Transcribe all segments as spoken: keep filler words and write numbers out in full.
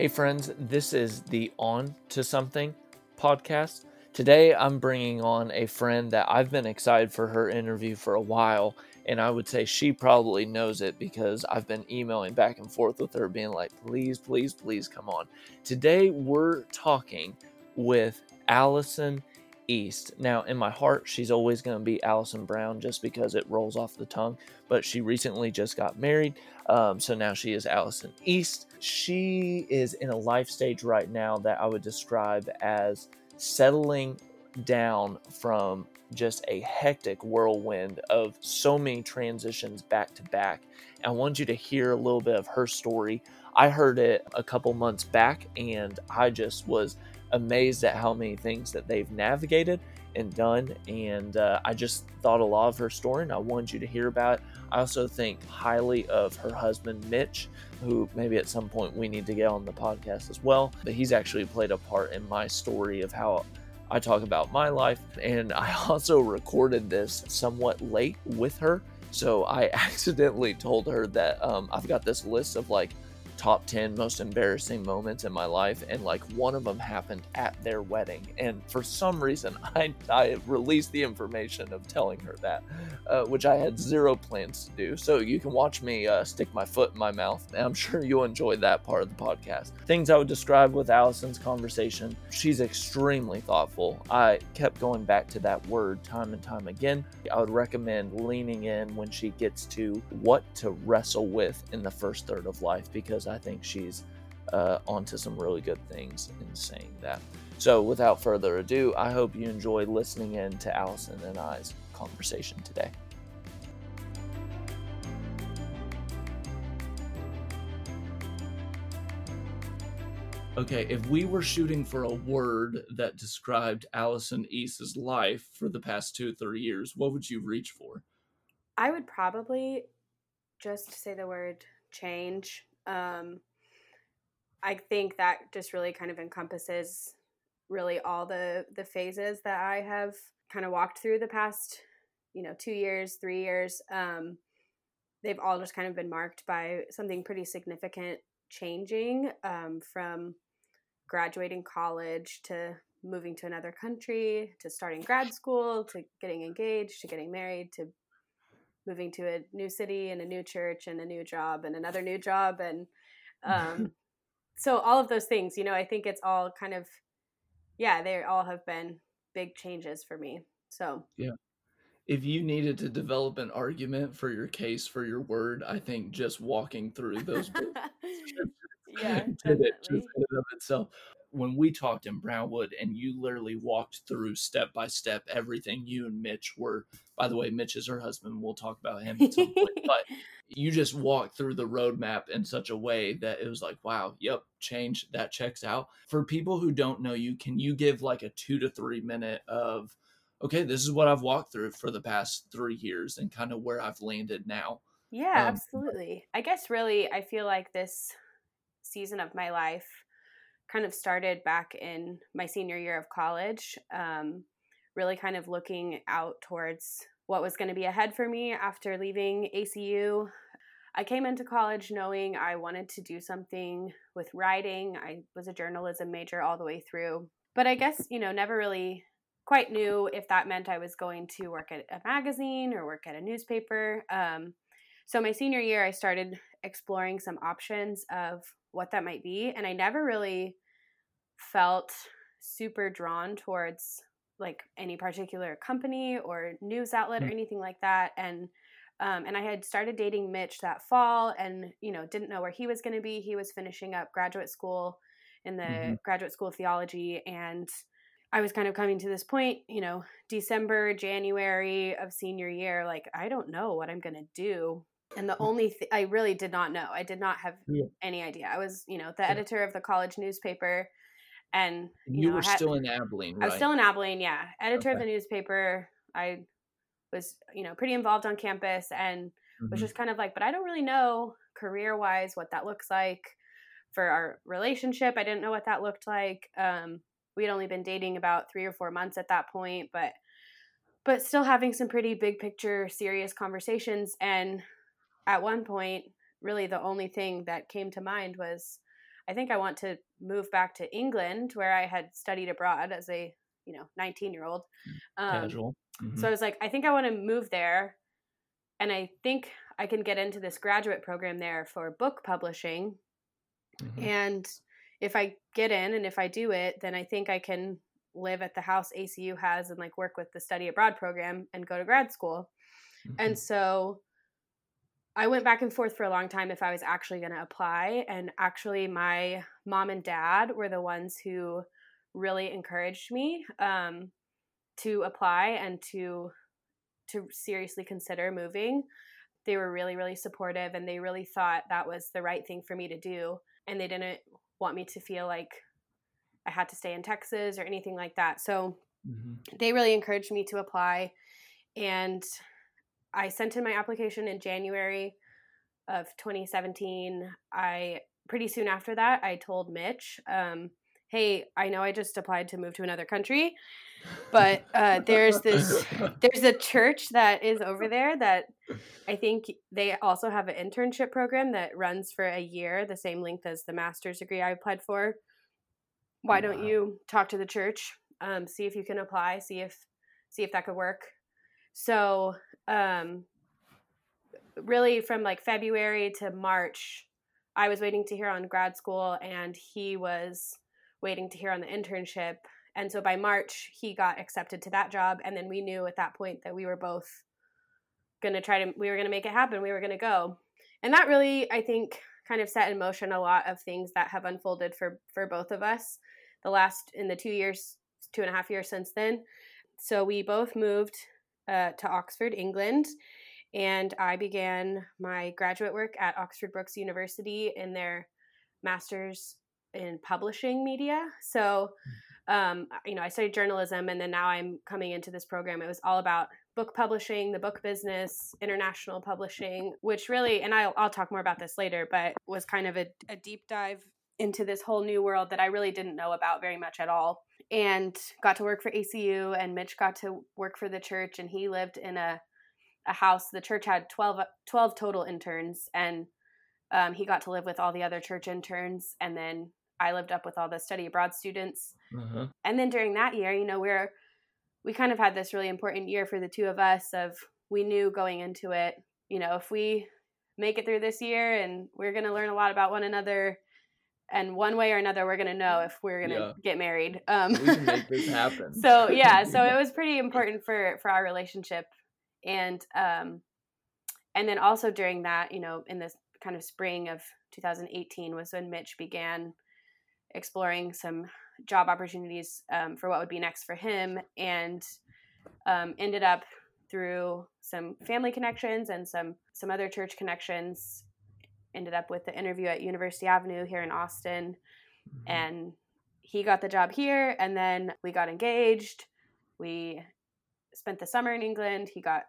Hey friends, this is the On to Something podcast. Today I'm bringing on a friend that I've been excited for her interview for a while, and I would say she probably knows it because I've been emailing back and forth with her being like, please, please, please come on. Today we're talking with Allison East. Now, in my heart, she's always going to be Allison Brown just because it rolls off the tongue, but she recently just got married, um, so now she is Allison East. She is in a life stage right now that I would describe as settling down from just a hectic whirlwind of so many transitions back to back. I want you to hear a little bit of her story. I heard it a couple months back, and I just was amazed at how many things that they've navigated and done, and uh, I just thought a lot of her story, and I wanted you to hear about it. I also think highly of her husband Mitch, who maybe at some point we need to get on the podcast as well, but he's actually played a part in my story of how I talk about my life. And I also recorded this somewhat late with her, so I accidentally told her that um, I've got this list of like top ten most embarrassing moments in my life, and like one of them happened at their wedding, and for some reason I, I released the information of telling her that, uh, which I had zero plans to do, so you can watch me uh, stick my foot in my mouth, and I'm sure you'll enjoy that part of the podcast. Things I would describe with Allison's conversation: she's extremely thoughtful. I kept going back to that word time and time again. I would recommend leaning in when she gets to what to wrestle with in the first third of life, because I think she's uh, onto some really good things in saying that. So without further ado, I hope you enjoy listening in to Allison and I's conversation today. Okay, if we were shooting for a word that described Allison East's life for the past two, three years, what would you reach for? I would probably just say the word change. Um, I think that just really kind of encompasses really all the, the phases that I have kind of walked through the past, you know, two years, three years. Um, they've all just kind of been marked by something pretty significant changing, um, from graduating college to moving to another country, to starting grad school, to getting engaged, to getting married, to moving to a new city and a new church and a new job and another new job. And um, so all of those things, you know, I think it's all kind of, yeah, they all have been big changes for me. So yeah, if you needed to develop an argument for your case for your word, I think just walking through those books yeah, did it just in and of itself. When we talked in Brownwood and you literally walked through step by step everything you and Mitch were, by the way, Mitch is her husband. We'll talk about him at some point, but you just walked through the roadmap in such a way that it was like, wow, yep, change, that checks out. For people who don't know you, can you give like a two to three minute of, okay, this is what I've walked through for the past three years and kind of where I've landed now? Yeah, um, absolutely. I guess really, I feel like this season of my life kind of started back in my senior year of college, um, really kind of looking out towards what was going to be ahead for me after leaving A C U. I came into college knowing I wanted to do something with writing. I was a journalism major all the way through, but I guess, you know, never really quite knew if that meant I was going to work at a magazine or work at a newspaper. Um, so my senior year, I started exploring some options of what that might be. And I never really felt super drawn towards like any particular company or news outlet or anything like that. And, um, and I had started dating Mitch that fall and, you know, didn't know where he was going to be. He was finishing up graduate school in the mm-hmm. graduate school of theology. And I was kind of coming to this point, you know, December, January of senior year, like, I don't know what I'm going to do. And the only thing I really did not know, I did not have yeah. any idea. I was, you know, the yeah. editor of the college newspaper, and you, you know, were had, still in Abilene, right? I was still in Abilene. Yeah. Editor okay. of the newspaper. I was, you know, pretty involved on campus and mm-hmm. was just kind of like, but I don't really know career wise what that looks like for our relationship. I didn't know what that looked like. Um, we had only been dating about three or four months at that point, but, but still having some pretty big picture, serious conversations. And at one point, really the only thing that came to mind was I think I want to move back to England, where I had studied abroad as a, you know, nineteen year old. Um, Casual. Mm-hmm. So I was like, I think I want to move there. And I think I can get into this graduate program there for book publishing. Mm-hmm. And if I get in and if I do it, then I think I can live at the house A C U has and like work with the study abroad program and go to grad school. Mm-hmm. And so I went back and forth for a long time if I was actually going to apply. And actually my mom and dad were the ones who really encouraged me um, to apply and to to seriously consider moving. They were really, really supportive, and they really thought that was the right thing for me to do. And they didn't want me to feel like I had to stay in Texas or anything like that. So mm-hmm. they really encouraged me to apply. And I sent in my application in January of twenty seventeen. I pretty soon after that, I told Mitch, um, hey, I know I just applied to move to another country, but uh, there's this, there's a church that is over there that I think they also have an internship program that runs for a year, the same length as the master's degree I applied for. Why don't you talk to the church, um, see if you can apply, see if, see if that could work. So um, really from like February to March, I was waiting to hear on grad school, and he was waiting to hear on the internship. And so by March, he got accepted to that job. And then we knew at that point that we were both going to try to, we were going to make it happen. We were going to go. And that really, I think, kind of set in motion a lot of things that have unfolded for, for both of us the last, in the two years, two and a half years since then. So we both moved uh, to Oxford, England. And I began my graduate work at Oxford Brookes University in their master's in publishing media. So, um, you know, I studied journalism, and then now I'm coming into this program. It was all about book publishing, the book business, international publishing, which really, and I'll, I'll talk more about this later, but was kind of a, a deep dive into this whole new world that I really didn't know about very much at all. And got to work for A C U, and Mitch got to work for the church, and he lived in a, a house. The church had twelve, twelve total interns, and um, he got to live with all the other church interns, and then I lived up with all the study abroad students. Uh-huh. And then during that year, you know, we're, we kind of had this really important year for the two of us of, we knew going into it, you know, if we make it through this year, and we're going to learn a lot about one another, and one way or another, we're going to know if we're going to yeah. get married. Um, we can make this happen. So yeah, so it was pretty important for, for our relationship. And, um, and then also during that, you know, in this kind of spring of two thousand eighteen was when Mitch began exploring some job opportunities um, for what would be next for him, and um, ended up through some family connections and some some other church connections, ended up with the interview at University Avenue here in Austin, and he got the job here, and then we got engaged. We spent the summer in England. He got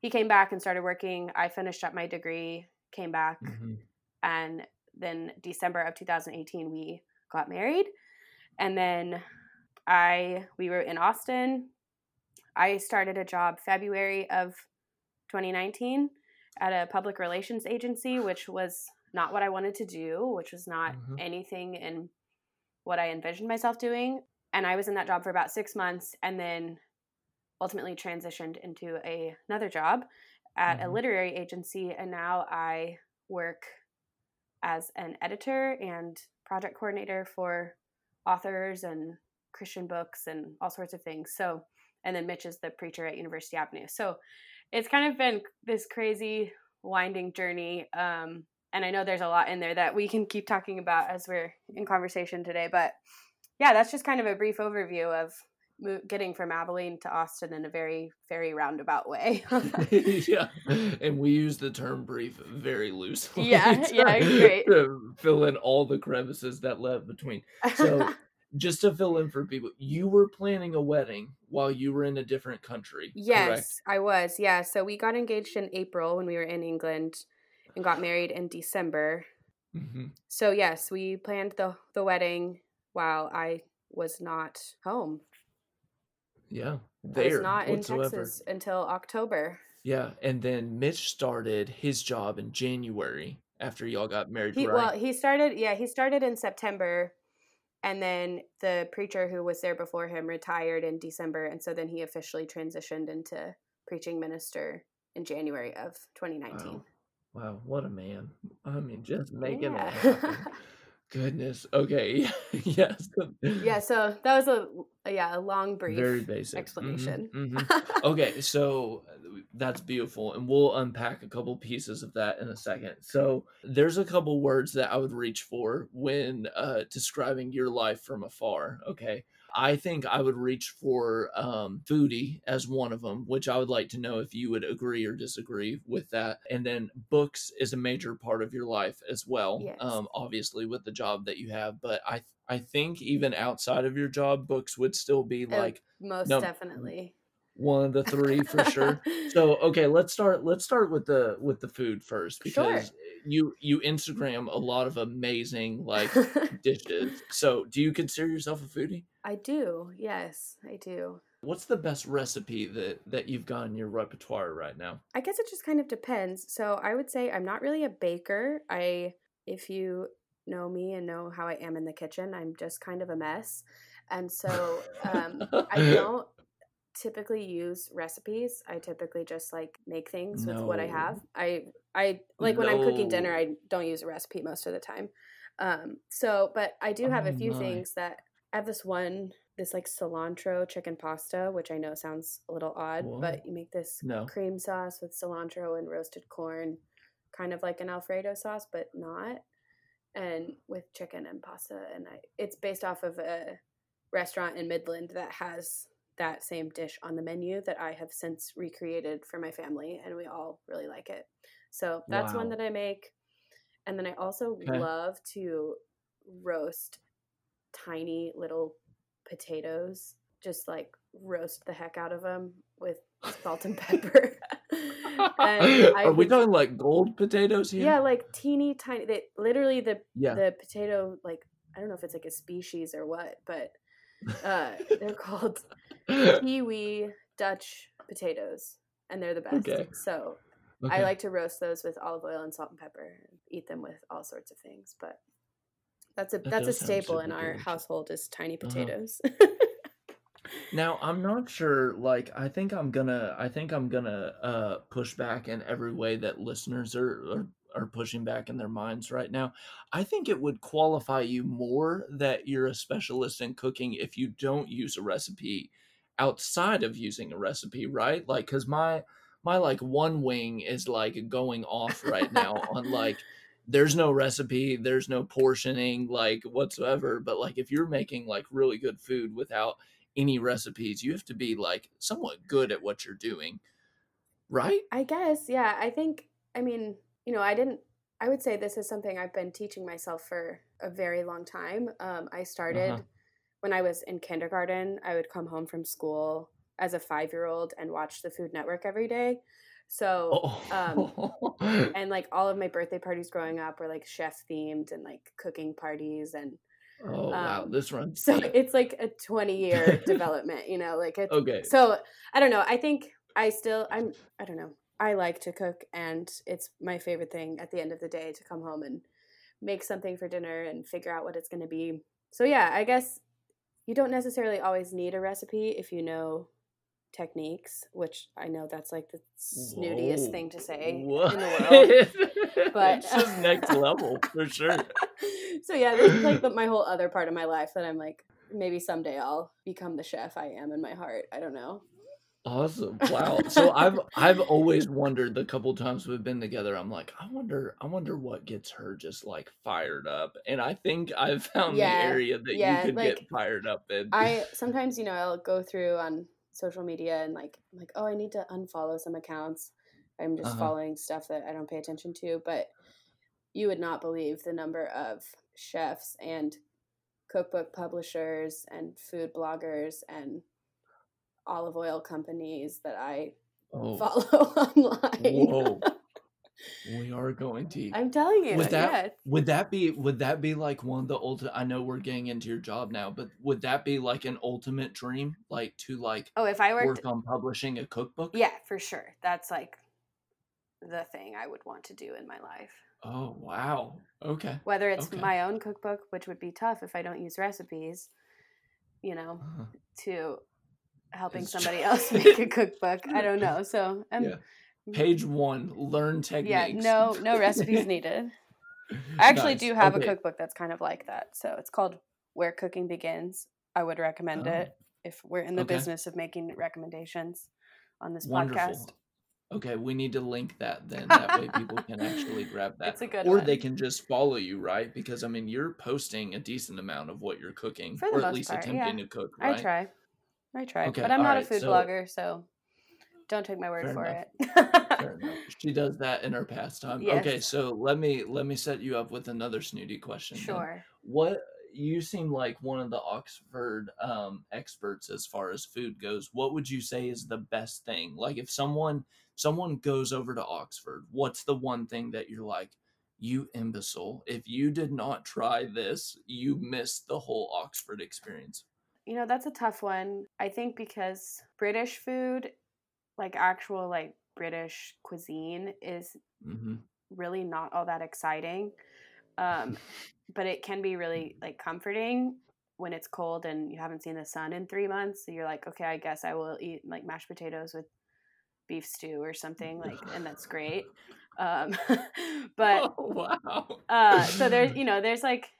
he came back and started working. I finished up my degree, came back, mm-hmm. and then December of two thousand eighteen we got married. And then I, we were in Austin. I started a job February of twenty nineteen at a public relations agency, which was not what I wanted to do, which was not mm-hmm. anything in what I envisioned myself doing. And I was in that job for about six months and then ultimately transitioned into a, another job at mm-hmm. a literary agency. And now I work as an editor and project coordinator for authors and Christian books and all sorts of things. So, and then Mitch is the preacher at University Avenue. So it's kind of been this crazy winding journey. Um, and I know there's a lot in there that we can keep talking about as we're in conversation today, but yeah, that's just kind of a brief overview of getting from Abilene to Austin in a very, very roundabout way. Yeah. And we use the term brief very loosely. Yeah, to, yeah, great. To fill in all the crevices that left between. So just to fill in for people, you were planning a wedding while you were in a different country, yes, correct? I was, yeah. So we got engaged in April when we were in England and got married in December. Mm-hmm. So yes, we planned the, the wedding while I was not home. Yeah, there. I was not whatsoever. in Texas until October. Yeah, and then Mitch started his job in January after y'all got married, he, right? Well, he started, yeah, he started in September, and then the preacher who was there before him retired in December, and so then he officially transitioned into preaching minister in January of twenty nineteen. Wow, wow what a man. I mean, just making yeah. it happen. Goodness. Okay. Yes. Yeah. So that was a yeah a long, brief, very basic explanation. Mm-hmm, mm-hmm. Okay. So that's beautiful, and we'll unpack a couple pieces of that in a second. So there's a couple words that I would reach for when uh, describing your life from afar. Okay. I think I would reach for um, foodie as one of them, which I would like to know if you would agree or disagree with that. And then books is a major part of your life as well, yes. um, obviously with the job that you have. But I th- I think even outside of your job, books would still be like... Oh, most no, definitely. One of the three for sure. So, okay, let's start Let's start with the with the food first, because... Sure. You you Instagram a lot of amazing like dishes. So do you consider yourself a foodie? I do. Yes, I do. What's the best recipe that, that you've got in your repertoire right now? I guess it just kind of depends. So I would say I'm not really a baker. I, if you know me and know how I am in the kitchen, I'm just kind of a mess. And so um, I don't typically use recipes. I typically just like make things no. with what I have. I I like when no. I'm cooking dinner, I don't use a recipe most of the time. Um, so, but I do have oh a few my. things that I have this one, this like cilantro chicken pasta, which I know sounds a little odd, what? but you make this no. cream sauce with cilantro and roasted corn, kind of like an Alfredo sauce, but not, and with chicken and pasta. And I, it's based off of a restaurant in Midland that has that same dish on the menu that I have since recreated for my family, and we all really like it. So that's wow. one that I make. And then I also okay. love to roast tiny little potatoes, just like roast the heck out of them with salt and pepper. And Are we would, talking like gold potatoes here? Yeah, like teeny tiny. They, literally the yeah. the potato, like, I don't know if it's like a species or what, but uh, they're called Pee Wee Dutch potatoes, and they're the best. Okay. So... Okay. I like to roast those with olive oil and salt and pepper and eat them with all sorts of things. But that's a that that's a staple in our delicious. household is tiny potatoes. Uh-huh. Now, I'm not sure, like, I think I'm gonna I think I'm gonna uh, push back in every way that listeners are, are are pushing back in their minds right now. I think it would qualify you more that you're a specialist in cooking if you don't use a recipe outside of using a recipe, right? Like, because my My like one wing is like going off right now on like there's no recipe, there's no portioning like whatsoever. But like if you're making like really good food without any recipes, you have to be like somewhat good at what you're doing, right? I guess, yeah. I think I mean you know I didn't. I would say this is something I've been teaching myself for a very long time. Um, I started uh-huh. when I was in kindergarten. I would come home from school as a five-year-old and watch the Food Network every day. So, oh. um, and like all of my birthday parties growing up were like chef themed and like cooking parties and, oh um, wow, this runs. So it's like a twenty year development, you know, like, it's, okay. So I don't know. I think I still, I'm, I don't know. I like to cook, and it's my favorite thing at the end of the day to come home and make something for dinner and figure out what it's going to be. So yeah, I guess you don't necessarily always need a recipe if you know techniques, which I know that's like the snootiest Whoa. thing to say what? in the world, but it's just next level for sure. So yeah, this is like the, my whole other part of my life that I'm like, maybe someday I'll become the chef I am in my heart. I don't know. Awesome! Wow. So I've I've always wondered the couple times we've been together. I'm like, I wonder, I wonder what gets her just like fired up. And I think I've found yeah, the area that yeah, you could like, get fired up in. I sometimes, you know, I'll go through on social media and like, I'm like, oh, I need to unfollow some accounts. I'm just uh-huh. following stuff that I don't pay attention to. But you would not believe the number of chefs and cookbook publishers and food bloggers and olive oil companies that I oh. follow online. Whoa. We are going to eat. I'm telling you. Would that, yeah. would that be would that be like one of the ultimate, I know we're getting into your job now, but would that be like an ultimate dream? Like to like oh, if I worked, work on publishing a cookbook? Yeah, for sure. That's like the thing I would want to do in my life. Oh, wow. Okay. Whether it's okay. my own cookbook, which would be tough if I don't use recipes, you know, uh-huh. to helping it's somebody else make a cookbook. I don't know. So I'm... Yeah. Page one, learn techniques. Yeah, no, no recipes needed. I actually nice. do have okay. a cookbook that's kind of like that. So it's called Where Cooking Begins. I would recommend oh. it if we're in the okay. business of making recommendations on this Wonderful. podcast. Okay, we need to link that then. That way people can actually grab that. It's a good or one. They can just follow you, right? Because, I mean, you're posting a decent amount of what you're cooking. For the or most at least part, attempting yeah. to cook, right? I try. I try. Okay, but I'm not right, a food so... blogger, so... Don't take my word Fair for enough. it. Fair enough. She does that in her pastime. Yes. Okay, so let me let me set you up with another snooty question. Sure. Then. What you seem like one of the Oxford um, experts as far as food goes. What would you say is the best thing? Like if someone someone goes over to Oxford, what's the one thing that you're like, you imbecile? If you did not try this, you missed the whole Oxford experience. You know, that's a tough one. I think because British food. Like actual like British cuisine is mm-hmm. really not all that exciting, um, but it can be really like comforting when it's cold and you haven't seen the sun in three months. So you're like, okay, I guess I will eat like mashed potatoes with beef stew or something like, and that's great. Um, but oh, wow. uh, so there's you know there's like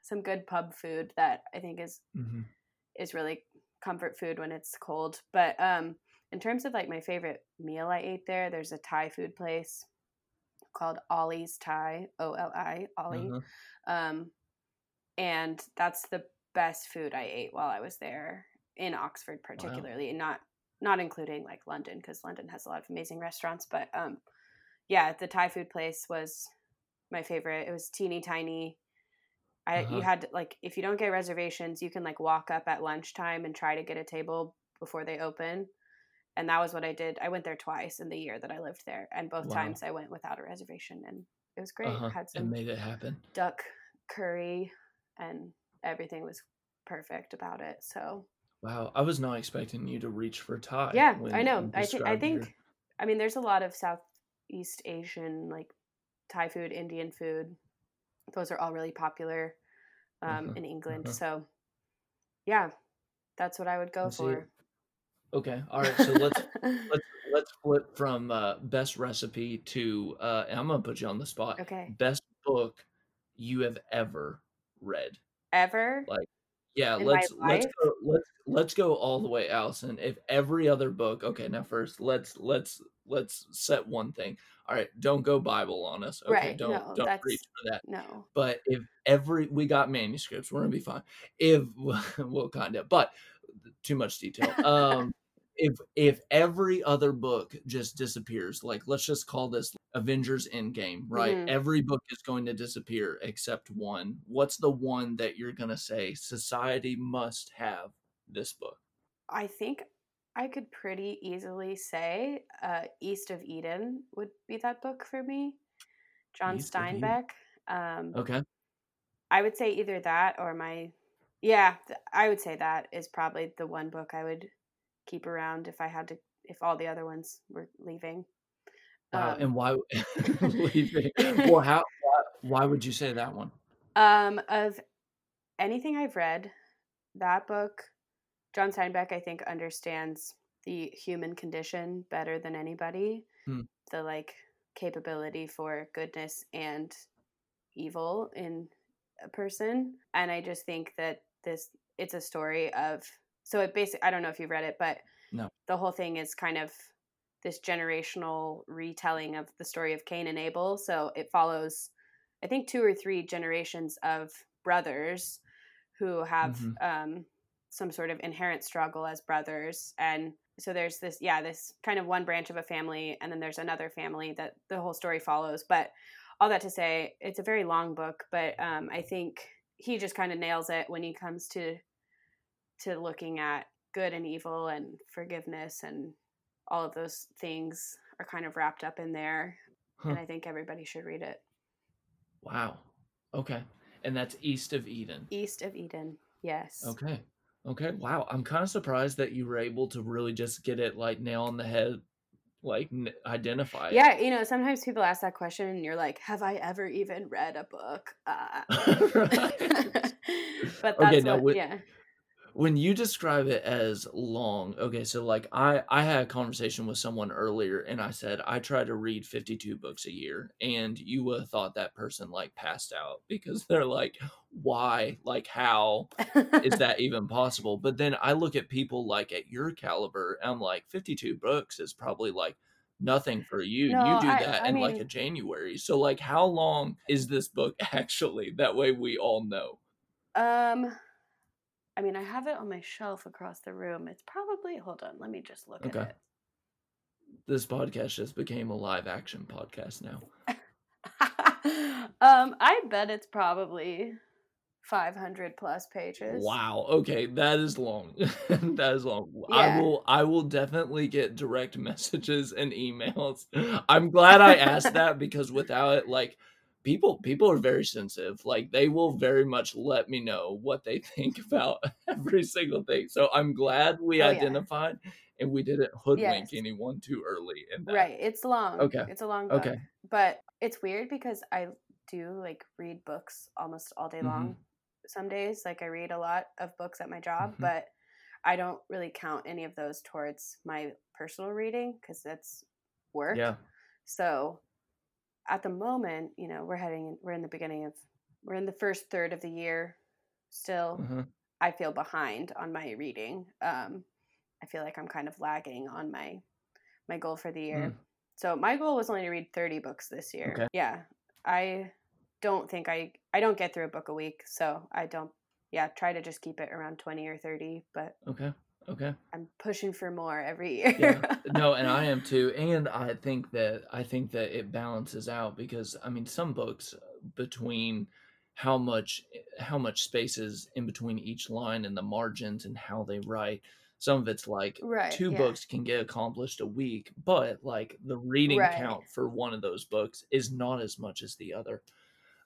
some good pub food that I think is mm-hmm. is really comfort food when it's cold, but. Um, In terms of like my favorite meal I ate there, there's a Thai food place called Ollie's Thai, O L I, Ollie. Uh-huh. Um, and that's the best food I ate while I was there in Oxford particularly, wow. not not including like London because London has a lot of amazing restaurants. But um, yeah, the Thai food place was my favorite. It was teeny tiny. I uh-huh. You had like, if you don't get reservations, you can like walk up at lunchtime and try to get a table before they open. And that was what I did. I went there twice in the year that I lived there. And both wow. times I went without a reservation. And it was great. Uh-huh. Had some and made it happen. Duck curry and everything was perfect about it. So. Wow. I was not expecting you to reach for Thai. Yeah, when, I know. I, th- I think, your... I mean, there's a lot of Southeast Asian, like Thai food, Indian food. Those are all really popular um, uh-huh. in England. Uh-huh. So, yeah, that's what I would go Let's for. See. Okay. All right. So let's let's let's flip from uh, best recipe to uh, and I'm gonna put you on the spot. Okay. Best book you have ever read. Ever? Like, yeah. In let's my life? let's go, let's let's go all the way, Allison. If every other book. Okay. Now first, let's let's let's set one thing. All right. Don't go Bible on us. Okay. Right. Don't no, don't preach for that. No. But if every we got manuscripts, we're gonna be fine. If we'll kind of, but too much detail. Um. If if every other book just disappears, like let's just call this Avengers Endgame, right? Mm-hmm. Every book is going to disappear except one. What's the one that you're going to say society must have this book? I think I could pretty easily say uh, East of Eden would be that book for me. John East Steinbeck. Um, okay. I would say either that or my, yeah, I would say that is probably the one book I would keep around if I had to, if all the other ones were leaving. Um, uh, and why leaving? Well, how? Why, why would you say that one? Um, of anything I've read, that book, John Steinbeck, I think understands the human condition better than anybody. Hmm. The like capability for goodness and evil in a person, and I just think that this it's a story of. So it basically, I don't know if you've read it, but no. The whole thing is kind of this generational retelling of the story of Cain and Abel. So it follows, I think, two or three generations of brothers who have mm-hmm. um, some sort of inherent struggle as brothers. And so there's this, yeah, this kind of one branch of a family, and then there's another family that the whole story follows. But all that to say, it's a very long book, but um, I think he just kind of nails it when he comes to to looking at good and evil and forgiveness and all of those things are kind of wrapped up in there. Huh. And I think everybody should read it. Wow. Okay. And that's East of Eden. East of Eden. Yes. Okay. Okay. Wow. I'm kind of surprised that you were able to really just get it like nail on the head like n- identify it. Yeah, you know, sometimes people ask that question and you're like, have I ever even read a book? Uh. But that's okay, now what, when, yeah. When you describe it as long, okay, so like I, I had a conversation with someone earlier and I said, I try to read fifty-two books a year, and you would have thought that person like passed out because they're like, why, like how is that even possible? But then I look at people like at your caliber and I'm like, fifty-two books is probably like nothing for you. No, you do I, that I in mean, like a January. So like how long is this book actually? That way we all know. Um, I mean, I have it on my shelf across the room. It's probably, hold on, let me just look okay. at it. This podcast just became a live action podcast now. um, I bet it's probably five hundred plus pages. Wow. Okay, that is long. That is long. Yeah. I will I will definitely get direct messages and emails. I'm glad I asked that, because without it, like, people people are very sensitive. Like, they will very much let me know what they think about every single thing. So I'm glad we oh, identified yeah. and we didn't hoodwink yes. anyone too early in that. Right. It's long. Okay. It's a long book. Okay. But it's weird because I do like read books almost all day mm-hmm. long some days. Like, I read a lot of books at my job, mm-hmm. but I don't really count any of those towards my personal reading because that's work. Yeah. So at the moment, you know, we're heading, we're in the beginning of, we're in the first third of the year still. Uh-huh. I feel behind on my reading. Um, I feel like I'm kind of lagging on my, my goal for the year. Mm. So my goal was only to read thirty books this year. Okay. Yeah. I don't think I, I don't get through a book a week. So I don't, yeah, try to just keep it around twenty or thirty, but okay. Okay. I'm pushing for more every year. Yeah. No, and I am too. And I think that I think that it balances out, because I mean, some books, between how much how much space is in between each line and the margins and how they write, some of it's like right, two yeah. books can get accomplished a week, but like the reading right. count for one of those books is not as much as the other.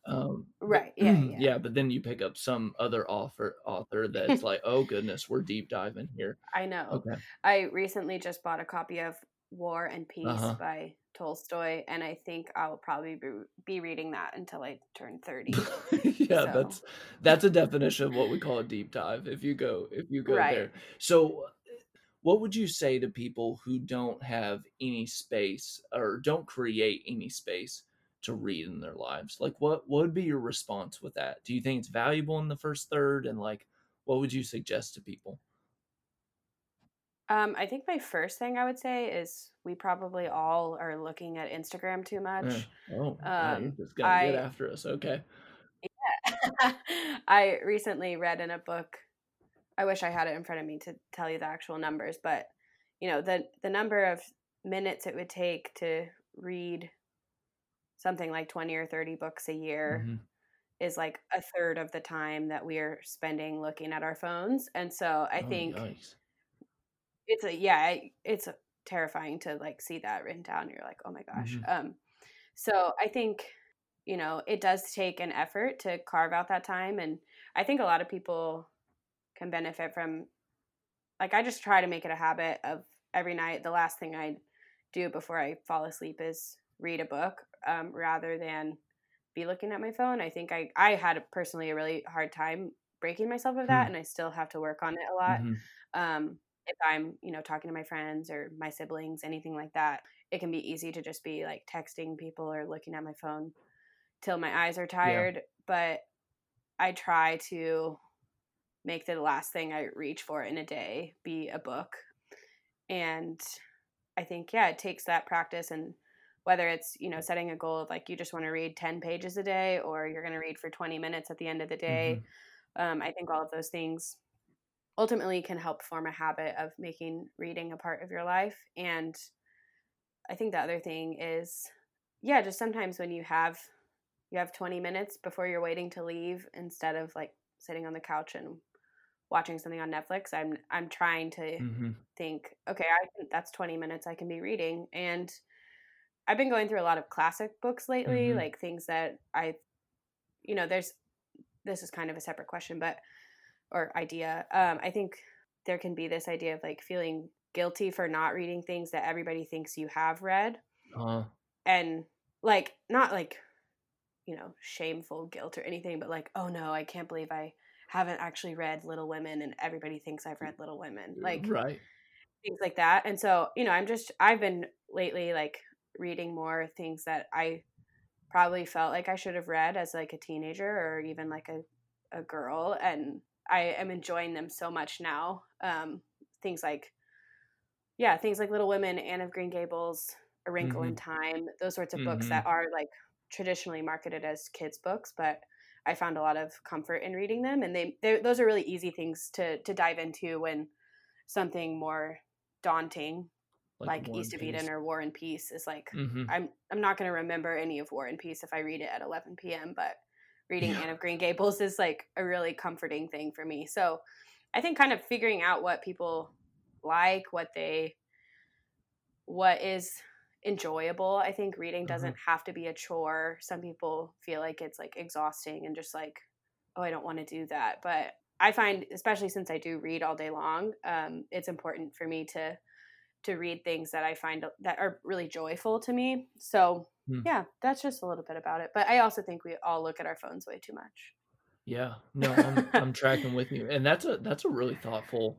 Um, right. But, yeah, yeah. Yeah. But then you pick up some other author author that's like, oh goodness, we're deep diving here. I know. Okay. I recently just bought a copy of War and Peace uh-huh. by Tolstoy, and I think I'll probably be, be reading that until I turn thirty. Yeah, so. that's that's a definition of what we call a deep dive. If you go, if you go right. there. So, what would you say to people who don't have any space or don't create any space to read in their lives? Like, what, what would be your response with that? Do you think it's valuable in the first third? And like, what would you suggest to people? Um, I think my first thing I would say is we probably all are looking at Instagram too much. Yeah. Oh, um, you're just gonna I, get after us. Okay. Yeah. I recently read in a book, I wish I had it in front of me to tell you the actual numbers, but you know, the, the number of minutes it would take to read something like twenty or thirty books a year mm-hmm. is like a third of the time that we are spending looking at our phones. And so I oh, think nice. it's a, yeah, it's terrifying to like see that written down. You're like, oh my gosh. Mm-hmm. Um, so I think, you know, it does take an effort to carve out that time. And I think a lot of people can benefit from, like, I just try to make it a habit of every night. The last thing I do before I fall asleep is read a book, um, rather than be looking at my phone. I think I, I had personally a really hard time breaking myself of that. Mm-hmm. And I still have to work on it a lot. Mm-hmm. Um, if I'm, you know, talking to my friends or my siblings, anything like that, it can be easy to just be like texting people or looking at my phone till my eyes are tired. Yeah. But I try to make the last thing I reach for in a day be a book. And I think, yeah, it takes that practice, and whether it's, you know, setting a goal of like, you just want to read ten pages a day, or you're going to read for twenty minutes at the end of the day. Mm-hmm. Um, I think all of those things ultimately can help form a habit of making reading a part of your life. And I think the other thing is, yeah, just sometimes when you have, you have twenty minutes before you're waiting to leave, instead of like sitting on the couch and watching something on Netflix, I'm, I'm trying to mm-hmm. think, okay, I can, that's twenty minutes I can be reading. And I've been going through a lot of classic books lately, mm-hmm. like things that I, you know, there's, this is kind of a separate question, but, or idea. Um, I think there can be this idea of like feeling guilty for not reading things that everybody thinks you have read. Uh-huh. And like, not like, you know, shameful guilt or anything, but like, oh no, I can't believe I haven't actually read Little Women and everybody thinks I've read Little Women. Like, right. Things like that. And so, you know, I'm just, I've been lately like reading more things that I probably felt like I should have read as like a teenager or even like a, a girl. And I am enjoying them so much now. Um, things like, yeah, things like Little Women, Anne of Green Gables, A Wrinkle mm-hmm. in Time, those sorts of mm-hmm. books that are like traditionally marketed as kids' books, but I found a lot of comfort in reading them. And they, those are really easy things to, to dive into when something more daunting, like, like East of Eden or War and Peace is like, mm-hmm. I'm I'm not going to remember any of War and Peace if I read it at eleven p.m., but reading yeah. Anne of Green Gables is like a really comforting thing for me. So I think kind of figuring out what people like, what they, what is enjoyable. I think reading doesn't mm-hmm. have to be a chore. Some people feel like it's like exhausting and just like, oh, I don't want to do that. But I find, especially since I do read all day long, um, it's important for me to to read things that I find that are really joyful to me. So mm. yeah, that's just a little bit about it. But I also think we all look at our phones way too much. Yeah, no, I'm, I'm tracking with you. And that's a, that's a really thoughtful,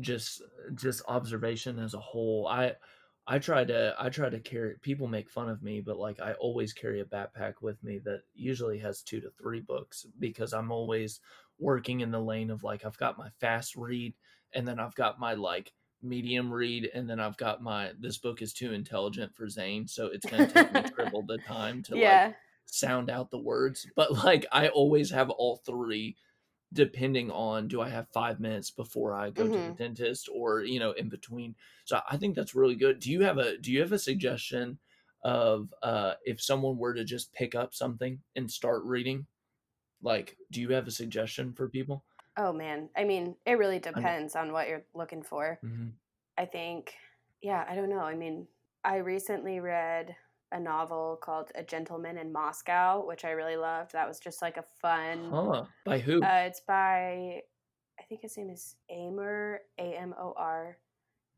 just, just observation as a whole. I, I try to, I try to carry, people make fun of me, but like, I always carry a backpack with me that usually has two to three books because I'm always working in the lane of like, I've got my fast read and then I've got my like medium read. And then I've got my, this book is too intelligent for Zane. So it's going to take me triple the time to yeah. like sound out the words. But like, I always have all three depending on, do I have five minutes before I go mm-hmm. to the dentist or, you know, in between. So I think that's really good. Do you have a, do you have a suggestion of uh, if someone were to just pick up something and start reading? Like, do you have a suggestion for people? Oh man. I mean, it really depends on what you're looking for. Mm-hmm. I think, yeah, I don't know. I mean, I recently read a novel called A Gentleman in Moscow, which I really loved. That was just like a fun. Huh. By who? Uh, it's by, I think his name is Amor, A M O R,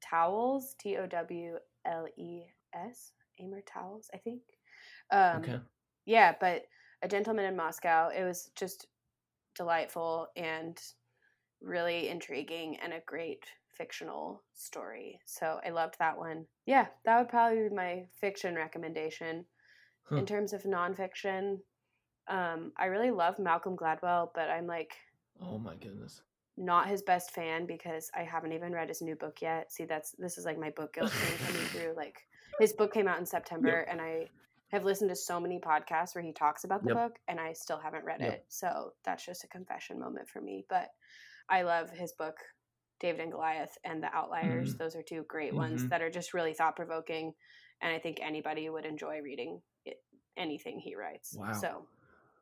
Towles, T O W L E S, Amor Towles, I think. Um, okay. Yeah, but A Gentleman in Moscow, it was just delightful and really intriguing and a great fictional story. So I loved that one. Yeah, that would probably be my fiction recommendation. Huh. In terms of nonfiction, um, I really love Malcolm Gladwell, but I'm like, oh my goodness, not his best fan because I haven't even read his new book yet. See, that's this is like my book guilt coming through. Like his book came out in September, yep. and I have listened to so many podcasts where he talks about the yep. book, and I still haven't read yep. it. So that's just a confession moment for me. But I love his book. David and Goliath and The Outliers. Mm-hmm. Those are two great mm-hmm. ones that are just really thought provoking. And I think anybody would enjoy reading it, anything he writes. Wow. So,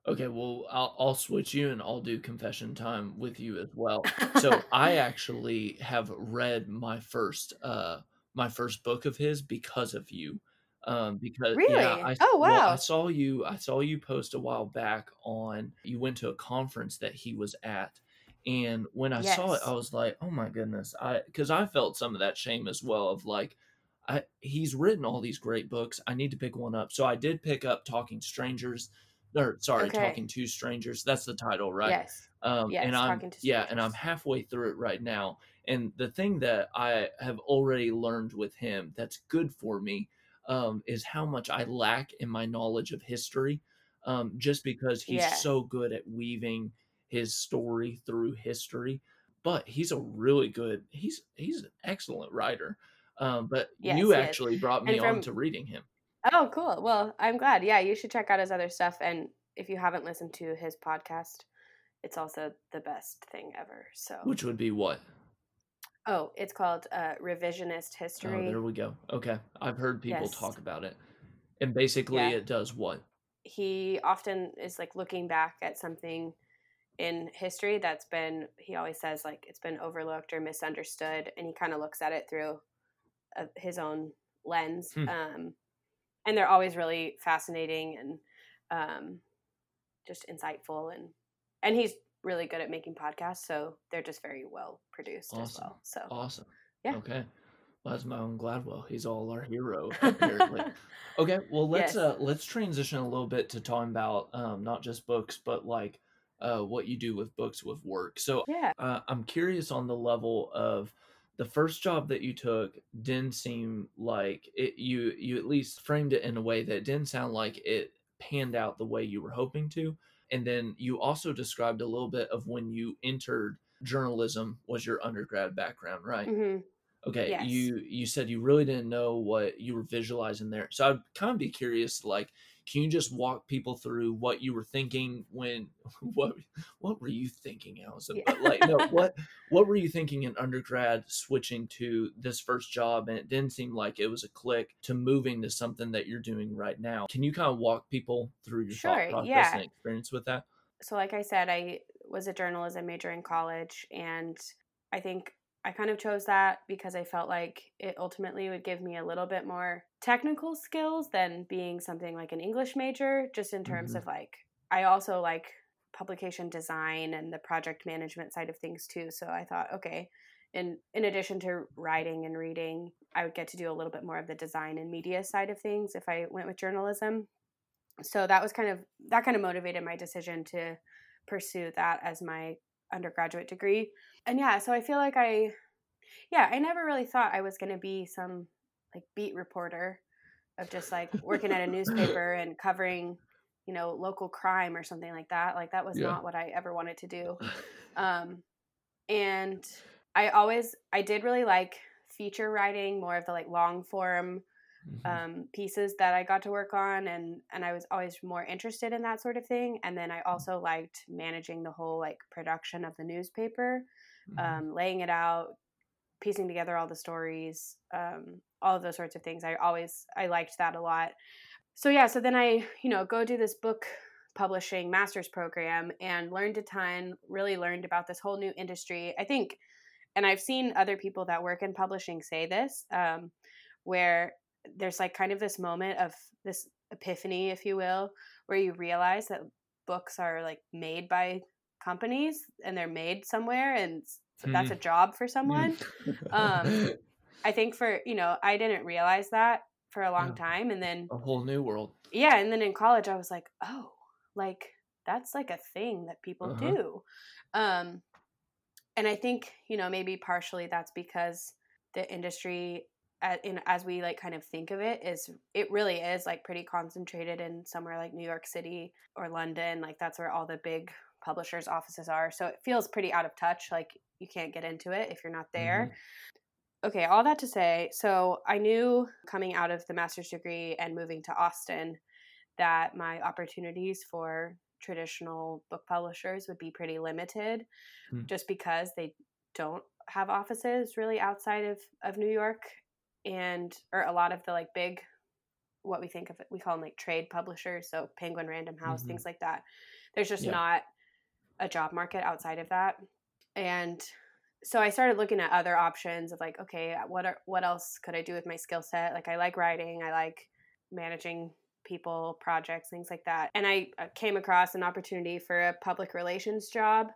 okay. Well, I'll, I'll switch you and I'll do confession time with you as well. So I actually have read my first, uh, my first book of his because of you. Um, because really? yeah, I, oh, wow. well, I saw you, I saw you post a while back on, you went to a conference that he was at. And when I yes. saw it, I was like, oh my goodness. I, cause I felt some of that shame as well of like, I, he's written all these great books. I need to pick one up. So I did pick up Talking Strangers or sorry, okay. Talking to Strangers. That's the title, right? Yes. Um, yes, and I'm, yeah. And I'm halfway through it right now. And the thing that I have already learned with him that's good for me um, is how much I lack in my knowledge of history um, just because he's yeah. so good at weaving his story through history, but he's a really good, he's, he's an excellent writer. Um, but yes, you actually is. brought me from, on to reading him. Oh, cool. Well, I'm glad. Yeah. You should check out his other stuff. And if you haven't listened to his podcast, it's also the best thing ever. So, which would be what? Oh, it's called uh Revisionist History. Oh, there we go. Okay. I've heard people yes. talk about it and basically yeah. it does what? He often is like looking back at something in history that's been, he always says like it's been overlooked or misunderstood, and he kind of looks at it through a, his own lens. Hmm. Um, and they're always really fascinating and um, just insightful, and and he's really good at making podcasts, so they're just very well produced awesome. as well. So awesome. Yeah. Okay. Malcolm Gladwell, he's all our hero, apparently. Okay, well, let's yes. uh, let's transition a little bit to talking about um, not just books, but like uh, what you do with books with work. So yeah. uh, I'm curious on the level of the first job that you took didn't seem like it. You you at least framed it in a way that didn't sound like it panned out the way you were hoping to. And then you also described a little bit of when you entered journalism was your undergrad background, right? Mm-hmm. Okay, yes. you you said you really didn't know what you were visualizing there. So I'd kind of be curious, like, can you just walk people through what you were thinking when, what what were you thinking, Allison? Yeah. But like, no, what what were you thinking in undergrad switching to this first job? And it didn't seem like it was a click to moving to something that you're doing right now. Can you kind of walk people through your sure, thought process yeah. and experience with that? So like I said, I was a journalism major in college, and I think I kind of chose that because I felt like it ultimately would give me a little bit more technical skills than being something like an English major, just in terms mm-hmm. of like, I also like publication design and the project management side of things too. So I thought, okay, in, in addition to writing and reading, I would get to do a little bit more of the design and media side of things if I went with journalism. So that was kind of, that kind of motivated my decision to pursue that as my undergraduate degree. And yeah, so I feel like I, yeah, I never really thought I was going to be some like beat reporter of just like working at a newspaper and covering, you know, local crime or something like that. Like that was yeah. not what I ever wanted to do. Um, and I always, I did really like feature writing, more of the like long form mm-hmm. um, pieces that I got to work on. And, and I was always more interested in that sort of thing. And then I also liked managing the whole like production of the newspaper. Um, laying it out, piecing together all the stories, um, all of those sorts of things. I always, I liked that a lot. So yeah, so then I, you know, go do this book publishing master's program and learned a ton, really learned about this whole new industry. I think, and I've seen other people that work in publishing say this, um, where there's like kind of this moment of this epiphany, if you will, where you realize that books are like made by companies and they're made somewhere, and so that's a job for someone. um I think for you know I didn't realize that for a long yeah. time, and then a whole new world yeah and then in college I was like, oh, like that's like a thing that people uh-huh. do. Um and I think you know maybe partially that's because the industry as, in, as we like kind of think of it is, it really is like pretty concentrated in somewhere like New York City or London. Like that's where all the big publishers' offices are. So it feels pretty out of touch. Like you can't get into it if you're not there. Mm-hmm. Okay. All that to say, so I knew coming out of the master's degree and moving to Austin that my opportunities for traditional book publishers would be pretty limited mm-hmm. just because they don't have offices really outside of, of New York, and, or a lot of the like big, what we think of, we call them like trade publishers. So Penguin Random House, mm-hmm. things like that. There's just yeah. not a job market outside of that. And so I started looking at other options of like, okay, what are, what else could I do with my skill set? Like I like writing, I like managing people, projects, things like that. And I came across an opportunity for a public relations job,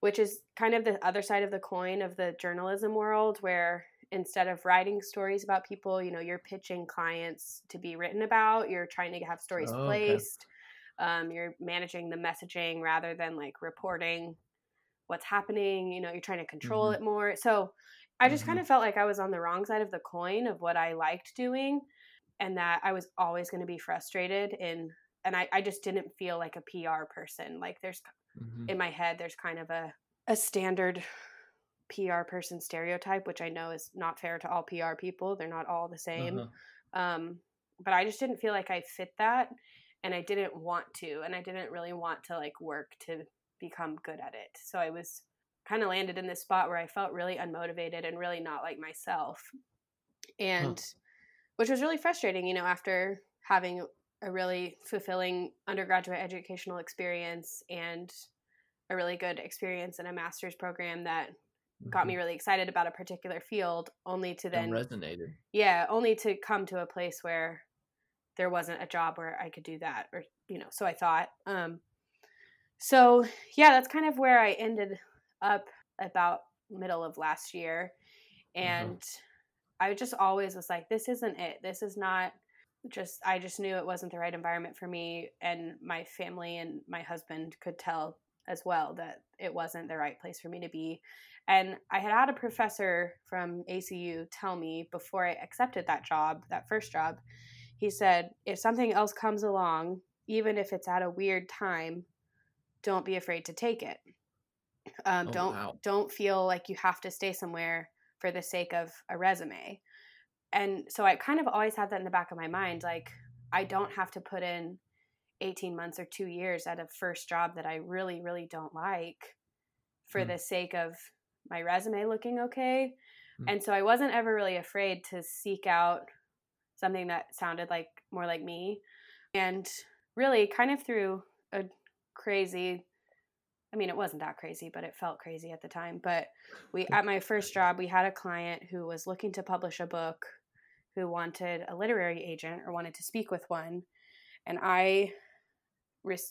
which is kind of the other side of the coin of the journalism world, where instead of writing stories about people, you know, you're pitching clients to be written about, you're trying to have stories oh, placed. Okay. Um, you're managing the messaging rather than like reporting what's happening, you know, you're trying to control mm-hmm. it more. So I just mm-hmm. kind of felt like I was on the wrong side of the coin of what I liked doing, and that I was always going to be frustrated in, and I, I just didn't feel like a P R person. Like there's mm-hmm. in my head, there's kind of a, a standard P R person stereotype, which I know is not fair to all P R people. They're not all the same. Uh-huh. Um, but I just didn't feel like I fit that. And I didn't want to, and I didn't really want to like work to become good at it. So I was kind of landed in this spot where I felt really unmotivated and really not like myself. And huh. which was really frustrating, you know, after having a really fulfilling undergraduate educational experience and a really good experience in a master's program that mm-hmm. got me really excited about a particular field, only to then resonated. Yeah, only to come to a place where there wasn't a job where I could do that, or, you know, so I thought, um, so yeah, that's kind of where I ended up about middle of last year. And I just always was like, this isn't it. This is not just, I just knew it wasn't the right environment for me. And my family and my husband could tell as well that it wasn't the right place for me to be. And I had had a professor from A C U tell me before I accepted that job, that first job, he said, if something else comes along, even if it's at a weird time, don't be afraid to take it. Um, oh, don't wow. don't feel like you have to stay somewhere for the sake of a resume. And so I kind of always had that in the back of my mind, like, I don't have to put in eighteen months or two years at a first job that I really, really don't like for mm. the sake of my resume looking okay. Mm. And so I wasn't ever really afraid to seek out something that sounded like more like me. And really kind of through a crazy, I mean, it wasn't that crazy, but it felt crazy at the time. But we, at my first job, we had a client who was looking to publish a book, who wanted a literary agent or wanted to speak with one. And I,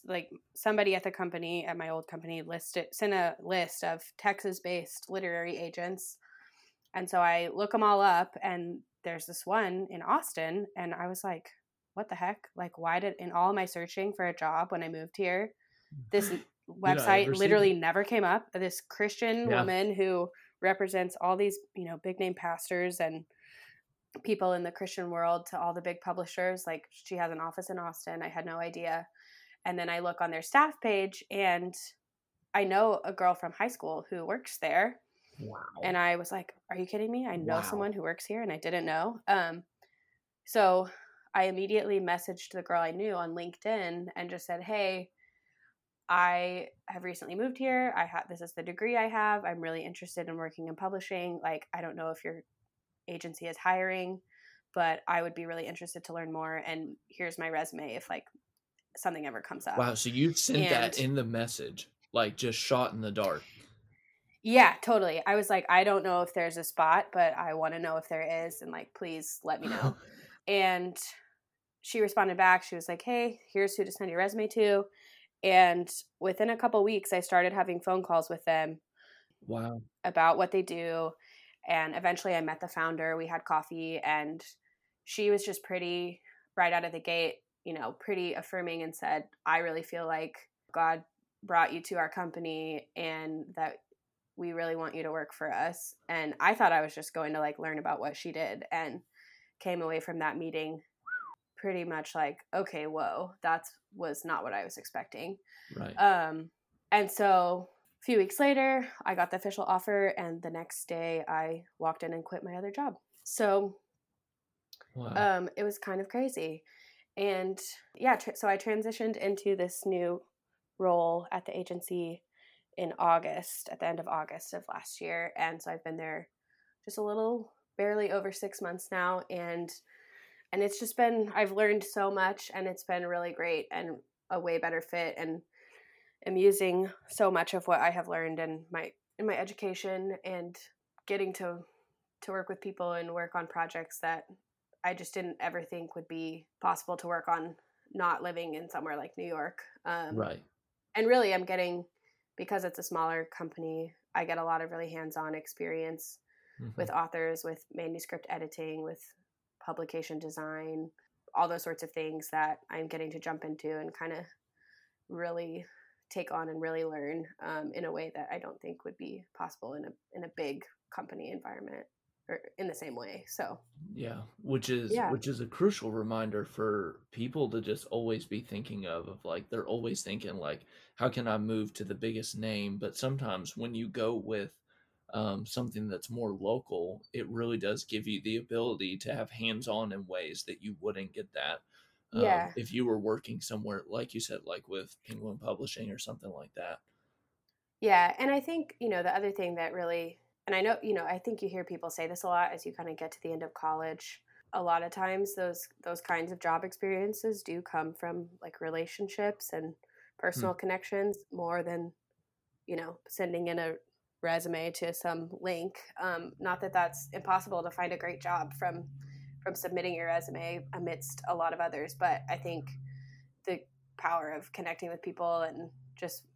like, somebody at the company, at my old company, listed, sent a list of Texas-based literary agents. And so I look them all up, and there's this one in Austin. And I was like, what the heck? Like, why did, in all my searching for a job when I moved here, this website yeah, literally never came up. This Christian yeah. woman who represents all these, you know, big name pastors and people in the Christian world to all the big publishers. Like, she has an office in Austin. I had no idea. And then I look on their staff page, and I know a girl from high school who works there. Wow. And I was like, are you kidding me? I know wow. someone who works here, and I didn't know. Um, so I immediately messaged the girl I knew on LinkedIn and just said, hey, I have recently moved here. I have, this is the degree I have. I'm really interested in working in publishing. Like, I don't know if your agency is hiring, but I would be really interested to learn more. And here's my resume if like something ever comes up. Wow. So you sent and, that in the message, like just shot in the dark. Yeah, totally. I was like, I don't know if there's a spot, but I want to know if there is. And like, please let me know. And she responded back. She was like, hey, here's who to send your resume to. And within a couple of weeks, I started having phone calls with them wow. about what they do. And eventually I met the founder. We had coffee, and she was just pretty right out of the gate, you know, pretty affirming, and said, I really feel like God brought you to our company and that we really want you to work for us. And I thought I was just going to like learn about what she did, and came away from that meeting pretty much like, okay, whoa, that was not what I was expecting. Right. Um, and so a few weeks later, I got the official offer, and the next day I walked in and quit my other job. So wow. um, it was kind of crazy. And yeah, tra- so I transitioned into this new role at the agency in August, at the end of August of last year. And so I've been there just a little, barely over six months now. And And it's just been, I've learned so much, and it's been really great and a way better fit, and I'm using so much of what I have learned in my, in my education, and getting to, to work with people and work on projects that I just didn't ever think would be possible to work on not living in somewhere like New York. Um, right. And really I'm getting, because it's a smaller company, I get a lot of really hands-on experience mm-hmm. with authors, with manuscript editing, with publication design, all those sorts of things that I'm getting to jump into and kind of really take on and really learn um, in a way that I don't think would be possible in a in a big company environment or in the same way. So yeah, which is yeah. which is a crucial reminder for people to just always be thinking of, of like, they're always thinking like, how can I move to the biggest name? But sometimes when you go with Um, something that's more local, it really does give you the ability to have hands-on in ways that you wouldn't get that um, yeah. if you were working somewhere, like you said, like with Penguin Publishing or something like that. Yeah. And I think, you know, the other thing that really, and I know, you know, I think you hear people say this a lot as you kind of get to the end of college. A lot of times those, those kinds of job experiences do come from like relationships and personal hmm. connections more than, you know, sending in a resume to some link. Um, not that that's impossible to find a great job from, from submitting your resume amidst a lot of others, but I think the power of connecting with people and just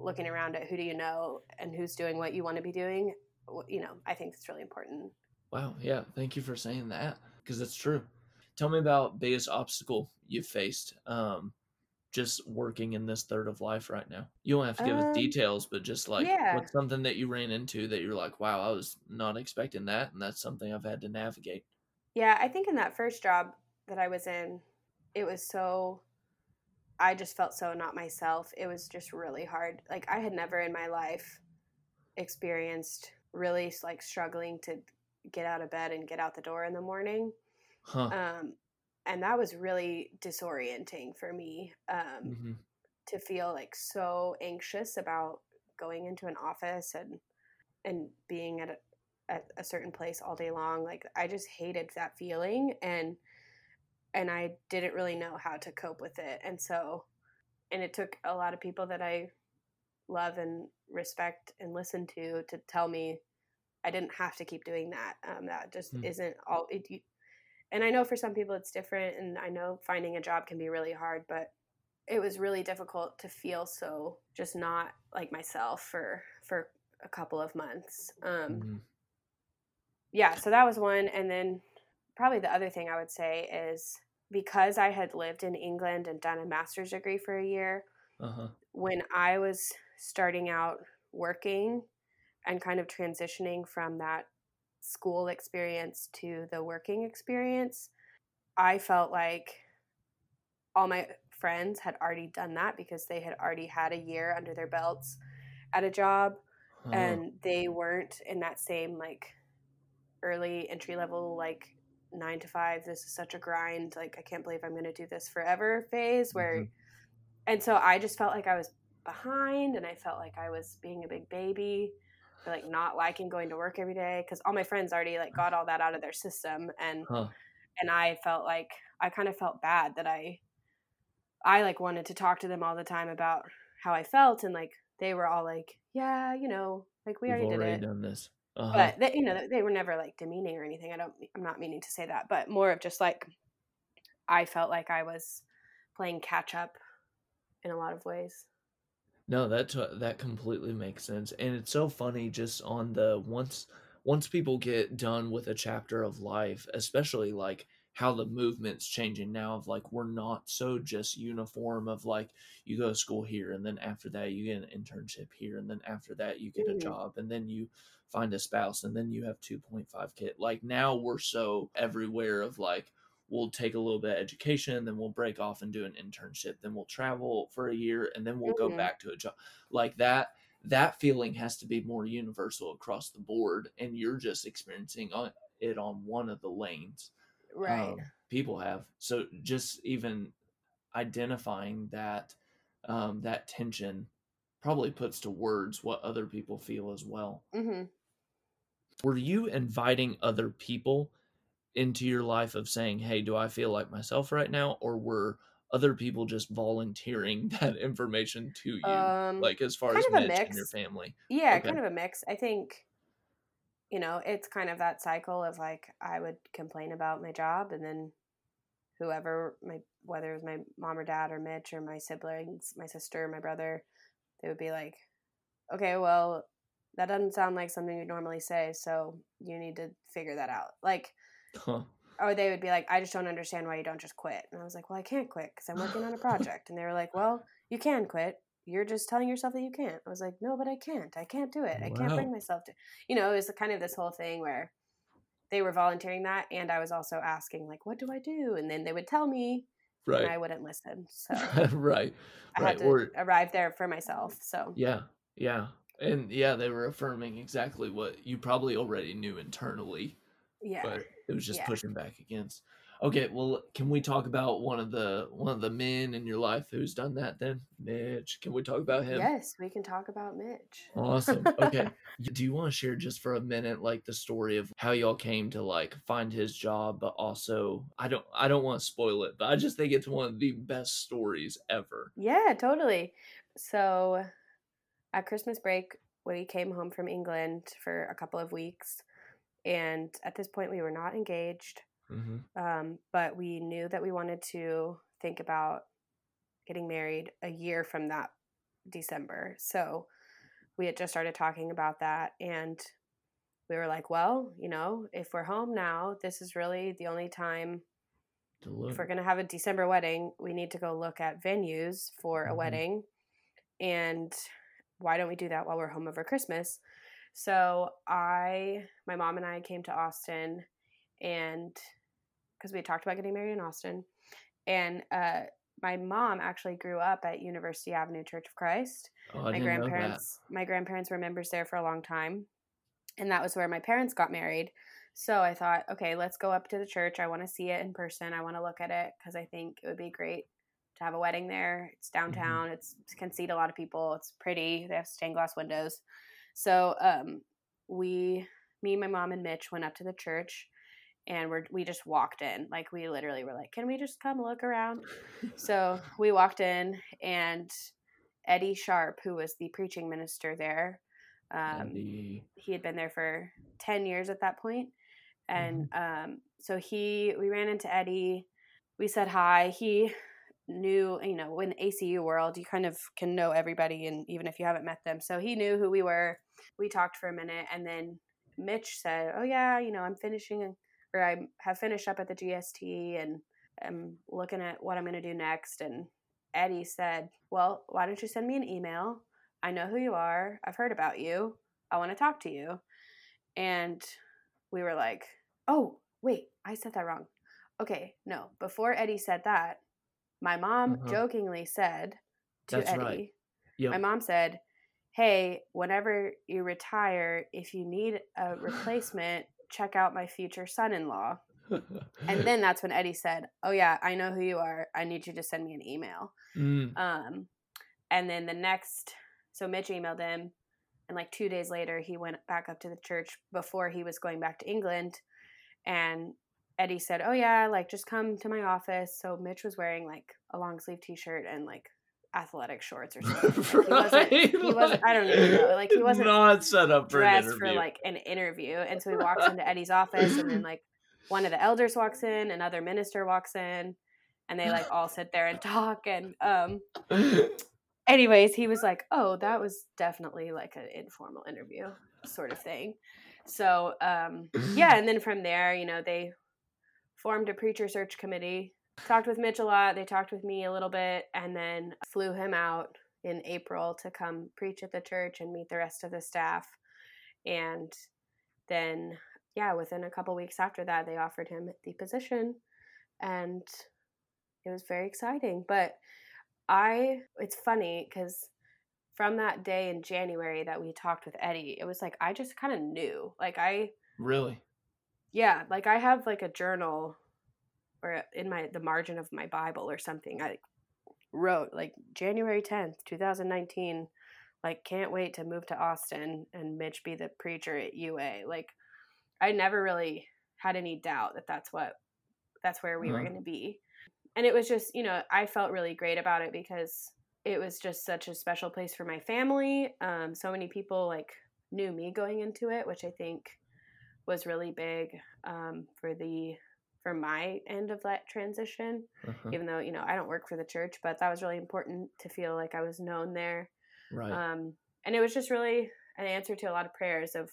looking around at who do you know and who's doing what you want to be doing, you know, I think it's really important Wow. Yeah. Thank you for saying that, because it's true. Tell me about biggest obstacle you've faced um, just working in this third of life right now. You don't have to give um, us details, but just like yeah. what's something that you ran into that you're like, wow, I was not expecting that. And that's something I've had to navigate. Yeah. I think in that first job that I was in, it was so, I just felt so not myself. It was just really hard. Like I had never in my life experienced really like struggling to get out of bed and get out the door in the morning. Huh. Um, and that was really disorienting for me um, mm-hmm. to feel like so anxious about going into an office and and being at a, at a certain place all day long. Like I just hated that feeling, and and I didn't really know how to cope with it. And so, and it took a lot of people that I love and respect and listen to to tell me I didn't have to keep doing that. Um, that just mm. isn't all it, you, and I know for some people it's different, and I know finding a job can be really hard, but it was really difficult to feel so just not like myself for, for a couple of months. Um, mm-hmm. Yeah, so that was one. And then probably the other thing I would say is because I had lived in England and done a master's degree for a year, uh-huh. when I was starting out working and kind of transitioning from that school experience to the working experience, I felt like all my friends had already done that because they had already had a year under their belts at a job, huh. and they weren't in that same like early entry level, like nine to five, this is such a grind, like I can't believe I'm going to do this forever phase where, mm-hmm. and so I just felt like I was behind, and I felt like I was being a big baby, for like not liking going to work every day, because all my friends already like got all that out of their system, and huh. and I felt like I kind of felt bad that I I like wanted to talk to them all the time about how I felt, and like they were all like, yeah, you know, like we We've already did already it done this. Uh-huh. But they, you know, they were never like demeaning or anything. I don't I'm not meaning to say that, but more of just like I felt like I was playing catch up in a lot of ways. No, that that completely makes sense. And it's so funny just on the once once people get done with a chapter of life, especially like how the movement's changing now of like we're not so just uniform of like you go to school here and then after that you get an internship here and then after that you get a job and then you find a spouse and then you have two point five kids. Like now we're so everywhere of like we'll take a little bit of education, then we'll break off and do an internship, then we'll travel for a year, and then we'll mm-hmm. go back to a job. Like that, that feeling has to be more universal across the board, and you're just experiencing it on one of the lanes. Right. Um, people have. So just even identifying that, um, that tension probably puts to words what other people feel as well. Mm-hmm. Were you inviting other people into your life of saying, hey, do I feel like myself right now? Or were other people just volunteering that information to you? Um, like as far as Mitch and your family? Yeah, okay. Kind of a mix. I think, you know, it's kind of that cycle of like, I would complain about my job and then whoever my, whether it was my mom or dad or Mitch or my siblings, my sister, my brother, they would be like, okay, well, that doesn't sound like something you'd normally say. So you need to figure that out. Like, Huh. Or they would be like, I just don't understand why you don't just quit. And I was like, well, I can't quit because I'm working on a project. And they were like, well, you can quit. You're just telling yourself that you can't. I was like, no, but I can't. I can't do it. I wow. can't bring myself to, you know, it was kind of this whole thing where they were volunteering that. And I was also asking like, what do I do? And then they would tell me right. and I wouldn't listen. So right. I right. had to or, arrive there for myself. So yeah. Yeah. And yeah, they were affirming exactly what you probably already knew internally. Yeah. But it was just yeah. pushing back against. Okay, well, can we talk about one of the one of the men in your life who's done that then? Mitch. Can we talk about him? Yes, we can talk about Mitch. Awesome. Okay. Do you want to share just for a minute like the story of how y'all came to like find his job, but also I don't I don't want to spoil it, but I just think it's one of the best stories ever. Yeah, totally. So at Christmas break, we came home from England for a couple of weeks. And at this point, we were not engaged, mm-hmm. um, but we knew that we wanted to think about getting married a year from that December. So we had just started talking about that. And we were like, well, you know, if we're home now, this is really the only time. To look. If we're going to have a December wedding, we need to go look at venues for mm-hmm. a wedding. And why don't we do that while we're home over Christmas? So I, my mom and I came to Austin, and because we had talked about getting married in Austin, and uh, my mom actually grew up at University Avenue Church of Christ. Oh, I my didn't grandparents, know that. My grandparents were members there for a long time, and that was where my parents got married. So I thought, okay, let's go up to the church. I want to see it in person. I want to look at it because I think it would be great to have a wedding there. It's downtown. Mm-hmm. It's, it can seat a lot of people. It's pretty. They have stained glass windows. So um, we, me, my mom, and Mitch went up to the church, and we're, we just walked in. Like, we literally were like, can we just come look around? So we walked in, and Eddie Sharp, who was the preaching minister there, um, Eddie. he had been there for ten years at that point. And um, so he, we ran into Eddie, we said hi. He knew, you know, in the A C U world, you kind of can know everybody, and even if you haven't met them. So he knew who we were. We talked for a minute, and then Mitch said, oh yeah, you know, I'm finishing, or I have finished up at the G S T, and I'm looking at what I'm going to do next. And Eddie said, well, why don't you send me an email? I know who you are. I've heard about you. I want to talk to you. And we were like, oh, wait, I said that wrong. Okay, no. Before Eddie said that, my mom uh-huh. jokingly said to That's Eddie, right. yep. my mom said, hey, whenever you retire, if you need a replacement, check out my future son-in-law. And then that's when Eddie said, oh, yeah, I know who you are. I need you to send me an email. Mm. Um, and then the next, so Mitch emailed him. And like two days later, he went back up to the church before he was going back to England. And Eddie said, oh, yeah, like, just come to my office. So Mitch was wearing like a long sleeve T-shirt and like athletic shorts or something. Like, right? He wasn't, he wasn't, I don't even know. Like, he wasn't not set up for dressed for like an interview. And so he walks into Eddie's office, and then like one of the elders walks in, another minister walks in, and they like all sit there and talk. And um anyways, he was like, oh, that was definitely like an informal interview sort of thing. So, um, yeah. And then from there, you know, they formed a preacher search committee, talked with Mitch a lot. They talked with me a little bit, and then flew him out in April to come preach at the church and meet the rest of the staff. And then, yeah, within a couple weeks after that, they offered him the position, and it was very exciting. But I, it's funny because from that day in January that we talked with Eddie, it was like, I just kind of knew, like I really, yeah. Like I have like a journal or in my, the margin of my Bible or something. I wrote like January tenth, twenty nineteen, like, can't wait to move to Austin and Mitch be the preacher at U A. Like, I never really had any doubt that that's what, that's where we mm-hmm. were going to be. And it was just, you know, I felt really great about it because it was just such a special place for my family. Um, so many people like knew me going into it, which I think was really big um, for the for my end of that transition. Uh-huh. Even though, you know, I don't work for the church, but that was really important to feel like I was known there. Right. Um, and it was just really an answer to a lot of prayers of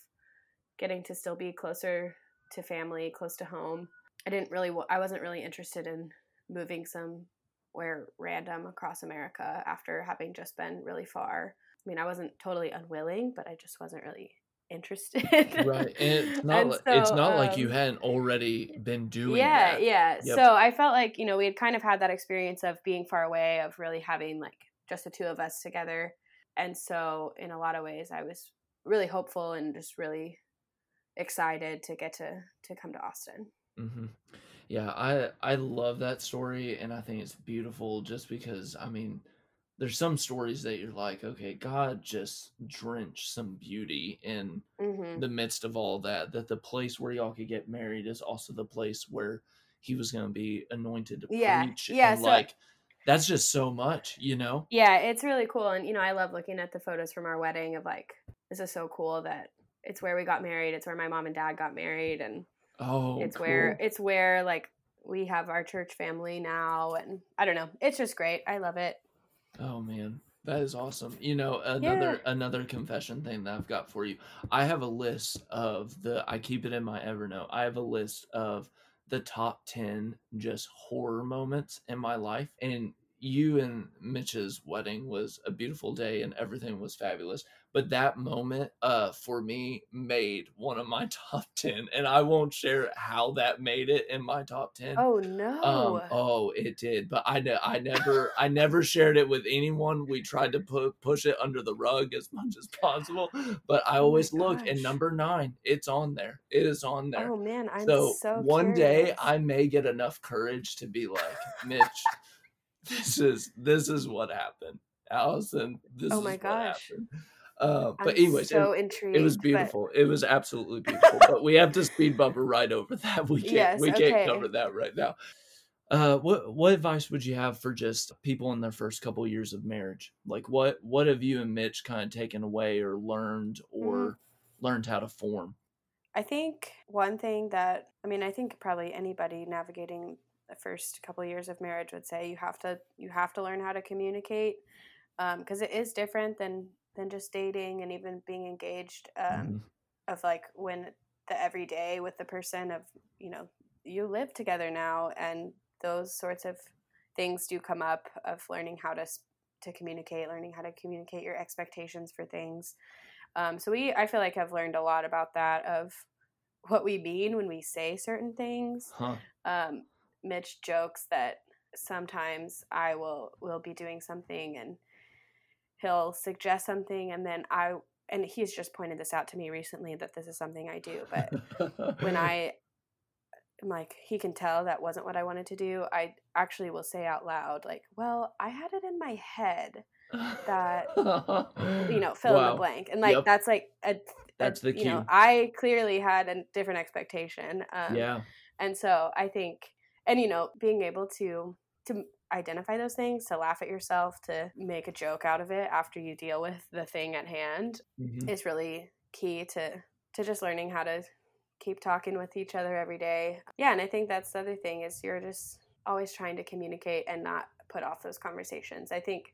getting to still be closer to family, close to home. I didn't really, I wasn't really interested in moving somewhere random across America after having just been really far. I mean, I wasn't totally unwilling, but I just wasn't really interested. Right. And it's not, and like, so, it's not um, like you hadn't already been doing yeah, that. Yeah. Yeah. So I felt like, you know, we had kind of had that experience of being far away, of really having like just the two of us together. And so in a lot of ways, I was really hopeful and just really excited to get to, to come to Austin. Mm-hmm. Yeah, I, I love that story, and I think it's beautiful just because, I mean, there's some stories that you're like, okay, God just drenched some beauty in mm-hmm. the midst of all that, that the place where y'all could get married is also the place where he was going to be anointed to yeah. preach. Yeah, and so, like, that's just so much, you know? Yeah, it's really cool. And, you know, I love looking at the photos from our wedding of like, this is so cool that it's where we got married. It's where my mom and dad got married, and Oh, it's cool. where it's where like we have our church family now, and I don't know, it's just great. I love it. Oh man, That is awesome. You know, another yeah. another confession thing that I've got for you. I have a list of the, I keep it in my Evernote. I have a list of the top ten just horror moments in my life. And you and Mitch's wedding was a beautiful day and everything was fabulous. But that moment uh, for me made one of my top ten. And I won't share how that made it in my top ten. Oh, no. Um, oh, it did. But I, ne- I never I never shared it with anyone. We tried to pu- push it under the rug as much as possible. But I always oh look. And number nine, it's on there. It is on there. Oh, man. I'm so, so one curious. day I may get enough courage to be like, Mitch, this is this is what happened. Allison, this oh is my gosh. what happened. Uh, but anyways, so it, it was beautiful. But... It was absolutely beautiful. But we have to speed bump right over that. We can't. Yes, we okay. can't cover that right now. Uh, what what advice would you have for just people in their first couple of years of marriage? Like what what have you and Mitch kind of taken away or learned or mm-hmm. learned how to form? I think one thing that I mean, I think probably anybody navigating the first couple of years of marriage would say you have to you have to learn how to communicate because um, it is different than. than just dating and even being engaged um, mm-hmm. of like when the everyday with the person of, you know, you live together now and those sorts of things do come up of learning how to, to communicate, learning how to communicate your expectations for things. Um, so we, I feel like I've learned a lot about that of what we mean when we say certain things. Huh. Um, Mitch jokes that sometimes I will, will be doing something and he'll suggest something and then I, and he's just pointed this out to me recently that this is something I do, but when I am like, he can tell that wasn't what I wanted to do. I actually will say out loud, like, well, I had it in my head that, you know, fill wow. in the blank. And like, yep. that's like, a, that's a, the key. You know, I clearly had a different expectation. Um, yeah. And so I think, and you know, being able to, to, identify those things, to laugh at yourself, to make a joke out of it after you deal with the thing at hand mm-hmm. is really key to to just learning how to keep talking with each other every day. Yeah, and I think that's the other thing is you're just always trying to communicate and not put off those conversations. I think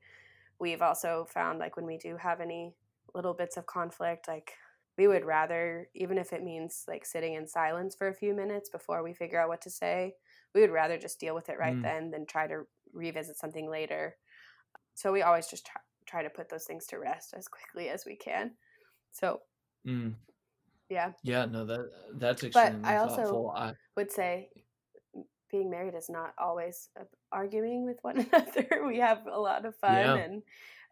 we've also found like when we do have any little bits of conflict, like we would rather, even if it means like sitting in silence for a few minutes before we figure out what to say, we would rather just deal with it right mm. then than try to revisit something later. So we always just try, try to put those things to rest as quickly as we can. So mm. yeah. Yeah, no, that that's extremely thoughtful. But I also I... would say being married is not always arguing with one another. We have a lot of fun yeah. and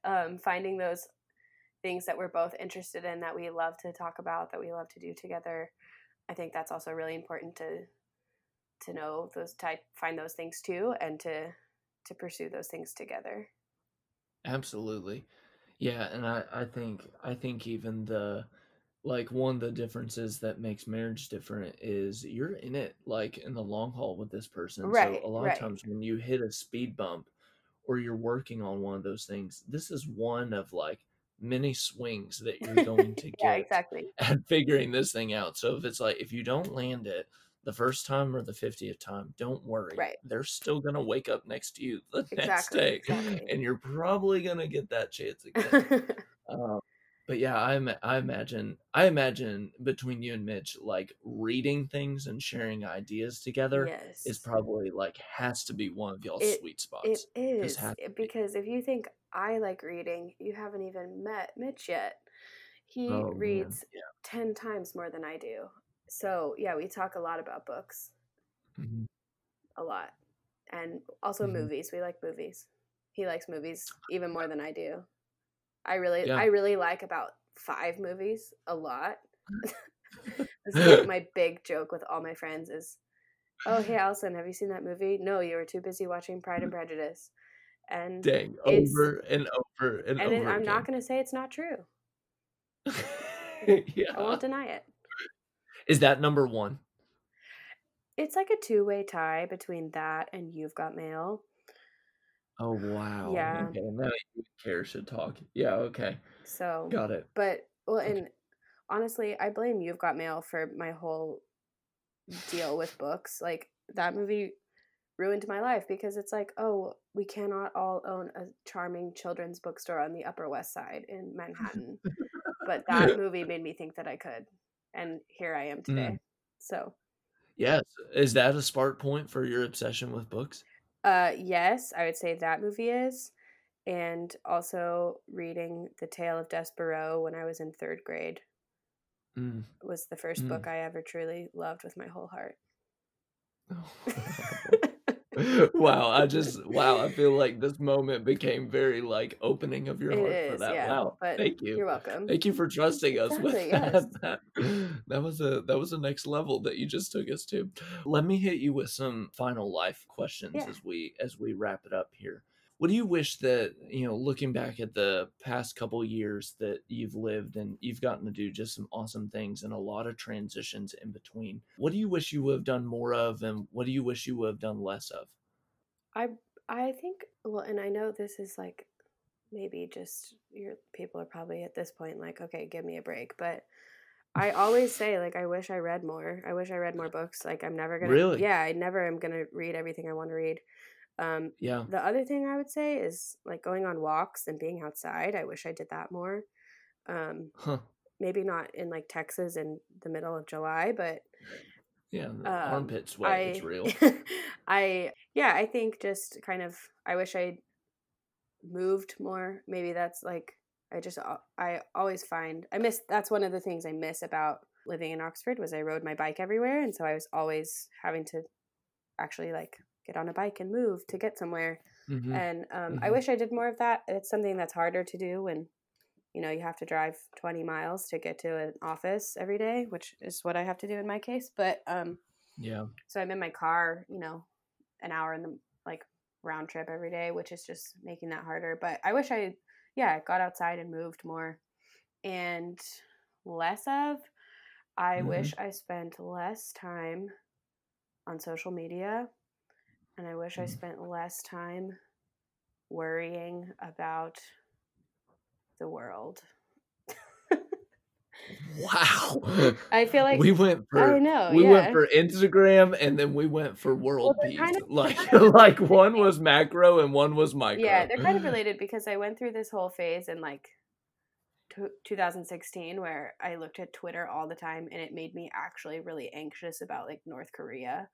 um, finding those things that we're both interested in that we love to talk about, that we love to do together. I think that's also really important to to know those type, find those things too, and to to pursue those things together. Absolutely. Yeah. And I, I think, I think even the, like one of the differences that makes marriage different is you're in it like in the long haul with this person. Right, so a lot right. of times when you hit a speed bump or you're working on one of those things, this is one of like many swings that you're going to yeah, get exactly. at figuring this thing out. So if it's like, if you don't land it, the first time or the fiftieth time, don't worry. Right. They're still going to wake up next to you the exactly, next day. Exactly. And you're probably going to get that chance again. um, but yeah, I, I imagine, I imagine between you and Mitch, like reading things and sharing ideas together yes. is probably like, has to be one of y'all's it, sweet spots. It is because be. if you think I like reading, you haven't even met Mitch yet. He oh, reads yeah. ten times more than I do. So yeah, we talk a lot about books, mm-hmm. a lot, and also mm-hmm. movies. We like movies. He likes movies even more than I do. I really, yeah. I really like about five movies a lot. This is like my big joke with all my friends is, "Oh, hey, Allison, have you seen that movie? No, you were too busy watching Pride and Prejudice." And dang, over and over and, and over. And I'm again. not going to say it's not true. yeah. I won't deny it. Is that number one? It's like a two-way tie between that and You've Got Mail. Oh, wow. Yeah. Okay. Now you care should talk. Yeah, okay. So. Got it. But, well, and honestly, I blame You've Got Mail for my whole deal with books. Like, that movie ruined my life, because it's like, oh, we cannot all own a charming children's bookstore on the Upper West Side in Manhattan. But that movie made me think that I could. And here I am today. Mm. So. Yes. Is that a spark point for your obsession with books? Uh, yes, I would say that movie is. And also reading The Tale of Despereaux when I was in third grade mm. was the first mm. book I ever truly loved with my whole heart. Oh. Wow. I just, wow. I feel like this moment became very like opening of your it heart is, for that. Yeah, wow. Thank you. You're welcome. Thank you for trusting us exactly, with that. Yes. That was a, that was the next level that you just took us to. Let me hit you with some final life questions yeah. as we, as we wrap it up here. What do you wish that, you know, looking back at the past couple years that you've lived and you've gotten to do just some awesome things and a lot of transitions in between. What do you wish you would have done more of, and what do you wish you would have done less of? I I think, well, and I know this is like maybe just your people are probably at this point like, okay, give me a break. But I always say like, I wish I read more. I wish I read more books. Like I'm never going to. Really? Yeah, I never am going to read everything I want to read. Um, yeah. The other thing I would say is like going on walks and being outside. I wish I did that more. Um, huh. Maybe not in like Texas in the middle of July, but yeah, um, armpit sweat I, is real. I yeah, I think just kind of. I wish I moved more. Maybe that's like I just I always find I miss. That's one of the things I miss about living in Oxford was I rode my bike everywhere, and so I was always having to actually like. Get on a bike and move to get somewhere. Mm-hmm. And um, mm-hmm. I wish I did more of that. It's something that's harder to do when, you know, you have to drive twenty miles to get to an office every day, which is what I have to do in my case. But um, yeah, so I'm in my car, you know, an hour in the like round trip every day, which is just making that harder. But I wish I, yeah, got outside and moved more. And less of, I mm-hmm. wish I spent less time on social media. And I wish I spent less time worrying about the world. Wow. I feel like we went for I know, we yeah. went for Instagram and then we went for world well, peace. Kind of, like like one was macro and one was micro. Yeah, they're kind of related because I went through this whole phase in like t- twenty sixteen where I looked at Twitter all the time and it made me actually really anxious about like North Korea.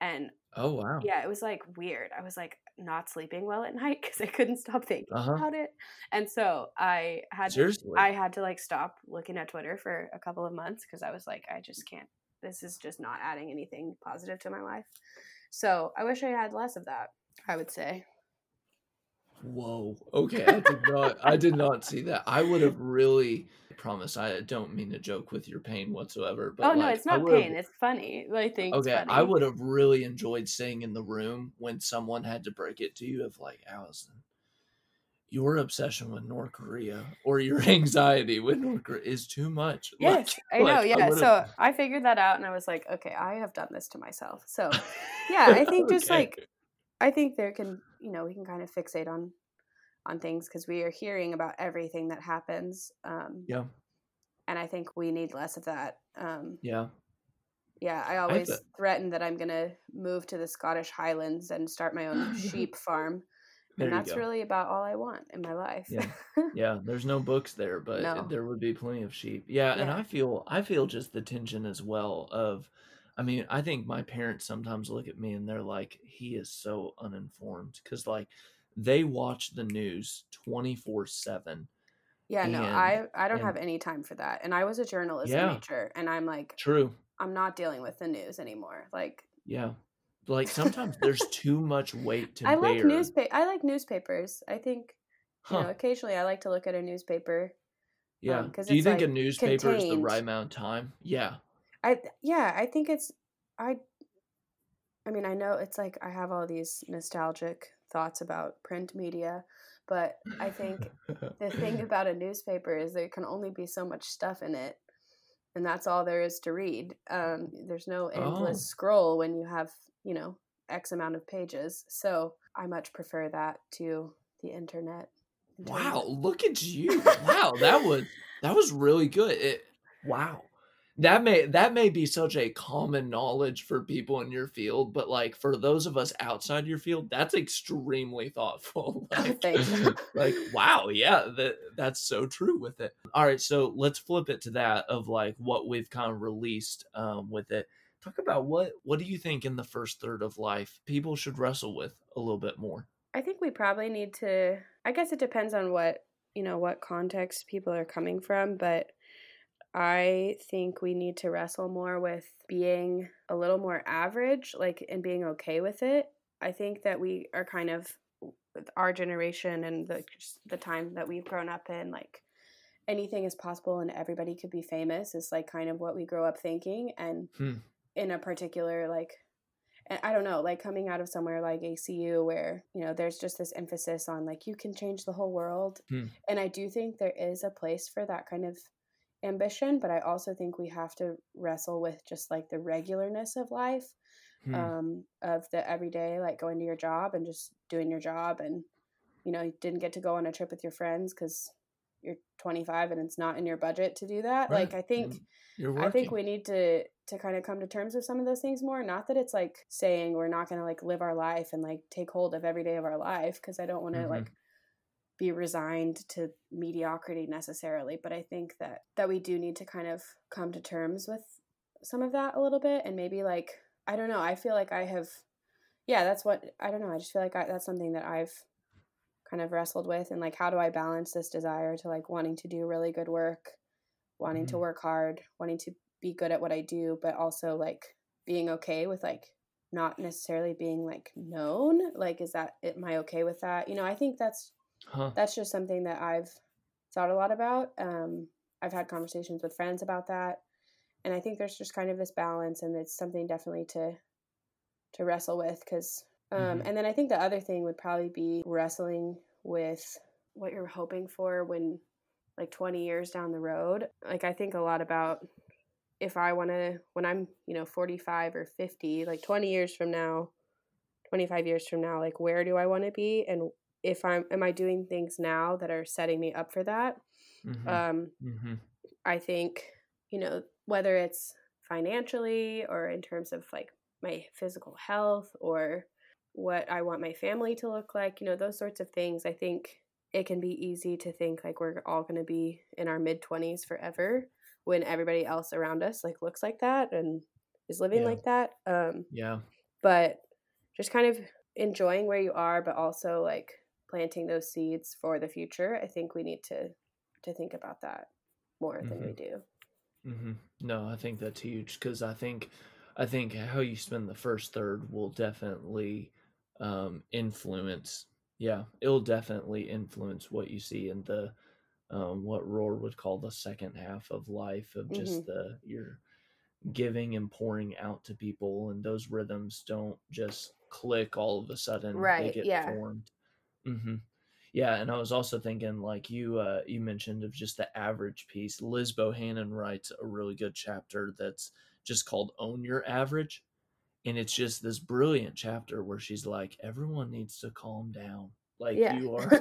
And oh wow, yeah, it was like weird. I was like not sleeping well at night because I couldn't stop thinking uh-huh. about it. And so I had Seriously? I had to like stop looking at Twitter for a couple of months because I was like, I just can't. This is just not adding anything positive to my life. So I wish I had less of that. I would say. Whoa. Okay, I did not. I did not see that. I would have really. Promise I don't mean to joke with your pain whatsoever, but oh no, like, it's not pain, it's funny. I think okay it's funny. I would have really enjoyed staying in the room when someone had to break it to you of like, Allison, your obsession with North Korea or your anxiety with North Korea is too much. Yes, like, I know. Like, yeah. I so I figured that out and I was like, okay, I have done this to myself. So yeah, I think just okay. like I think there can, you know, we can kind of fixate on on things because we are hearing about everything that happens. Um, yeah. And I think we need less of that. Um, yeah. Yeah. I always I threaten that I'm going to move to the Scottish Highlands and start my own sheep farm. There and that's go. Really about all I want in my life. Yeah. Yeah. There's no books there, but no. There would be plenty of sheep. Yeah, yeah. And I feel, I feel just the tension as well of, I mean, I think my parents sometimes look at me and they're like, he is so uninformed. Cause like, they watch the news twenty-four seven. Yeah, and, no, I, I don't and, have any time for that. And I was a journalism yeah, major, and I'm like, true. I'm not dealing with the news anymore. Like, yeah, like sometimes there's too much weight to I bear. Like newspa- I like newspapers. I think, you huh. know, occasionally I like to look at a newspaper. Yeah. Um, Do you think like a newspaper contained. Is the right amount of time? Yeah. I Yeah, I think it's, I, I mean, I know it's like I have all these nostalgic thoughts about print media, but I think the thing about a newspaper is there can only be so much stuff in it, and that's all there is to read. Um, there's no endless oh. scroll when you have, you know, X amount of pages. So I much prefer that to the internet. Wow, look at you. Wow, that was that was really good. It, wow. that may that may be such a common knowledge for people in your field, but like for those of us outside your field, that's extremely thoughtful. Like, oh, like wow, yeah, that that's so true with it. All right, so let's flip it to that of like what we've kind of released um, with it. Talk about what what do you think in the first third of life people should wrestle with a little bit more? I think we probably need to. I guess it depends on what you know what context people are coming from, but I think we need to wrestle more with being a little more average, like, and being okay with it. I think that we are kind of, our generation and the the time that we've grown up in, like, anything is possible and everybody could be famous is, like, kind of what we grow up thinking. And hmm. in a particular, like, I don't know, like, coming out of somewhere like A C U where, you know, there's just this emphasis on, like, you can change the whole world. Hmm. And I do think there is a place for that kind of ambition, but I also think we have to wrestle with just like the regularness of life, hmm. um, of the everyday, like going to your job and just doing your job, and you know, you didn't get to go on a trip with your friends because you're twenty-five and it's not in your budget to do that. Right. Like I think, I think we need to to kind of come to terms with some of those things more. Not that it's like saying we're not going to like live our life and like take hold of every day of our life, because I don't want to mm-hmm. like be resigned to mediocrity necessarily, but I think that that we do need to kind of come to terms with some of that a little bit, and maybe like I don't know I feel like I have yeah that's what I don't know I just feel like I, that's something that I've kind of wrestled with, and like how do I balance this desire to like wanting to do really good work, wanting mm-hmm. to work hard, wanting to be good at what I do, but also like being okay with like not necessarily being like known, like is that am I okay with that, you know? I think that's Huh. That's just something that I've thought a lot about. Um, I've had conversations with friends about that. And I think there's just kind of this balance, and it's something definitely to to wrestle with. Because, um, mm-hmm. and then I think the other thing would probably be wrestling with what you're hoping for when like twenty years down the road. Like I think a lot about if I want to, when I'm, you know, forty-five or fifty, like twenty years from now, twenty-five years from now, like where do I want to be? And if I'm, am I doing things now that are setting me up for that? Mm-hmm. Um, mm-hmm. I think, you know, whether it's financially or in terms of like my physical health or what I want my family to look like, you know, those sorts of things. I think it can be easy to think like we're all going to be in our mid twenties forever when everybody else around us like looks like that and is living yeah. like that. Um, yeah. But just kind of enjoying where you are, but also like planting those seeds for the future. I think we need to to think about that more mm-hmm. than we do. Mm-hmm. No, I think that's huge, because I think I think how you spend the first third will definitely um, influence. Yeah, it'll definitely influence what you see in the um, what Rohr would call the second half of life, of just mm-hmm. the your giving and pouring out to people, and those rhythms don't just click all of a sudden. Right. They get yeah. formed. Mm-hmm. Yeah, and I was also thinking, like you, uh, you mentioned of just the average piece. Liz Bohannon writes a really good chapter that's just called "Own Your Average," and it's just this brilliant chapter where she's like, "Everyone needs to calm down. Like yeah. you are,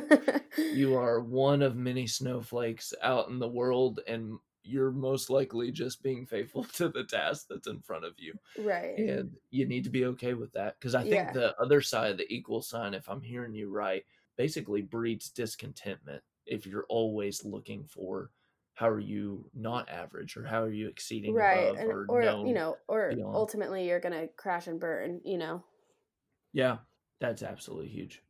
you are one of many snowflakes out in the world, and you're most likely just being faithful to the task that's in front of you. Right, and you need to be okay with that." Because I think yeah. the other side, the equal sign, if I'm hearing you right, basically breeds discontentment. If you're always looking for how are you not average, or how are you exceeding right, above, and, or, or no, you know, or beyond. Ultimately you're gonna crash and burn. You know. Yeah, that's absolutely huge.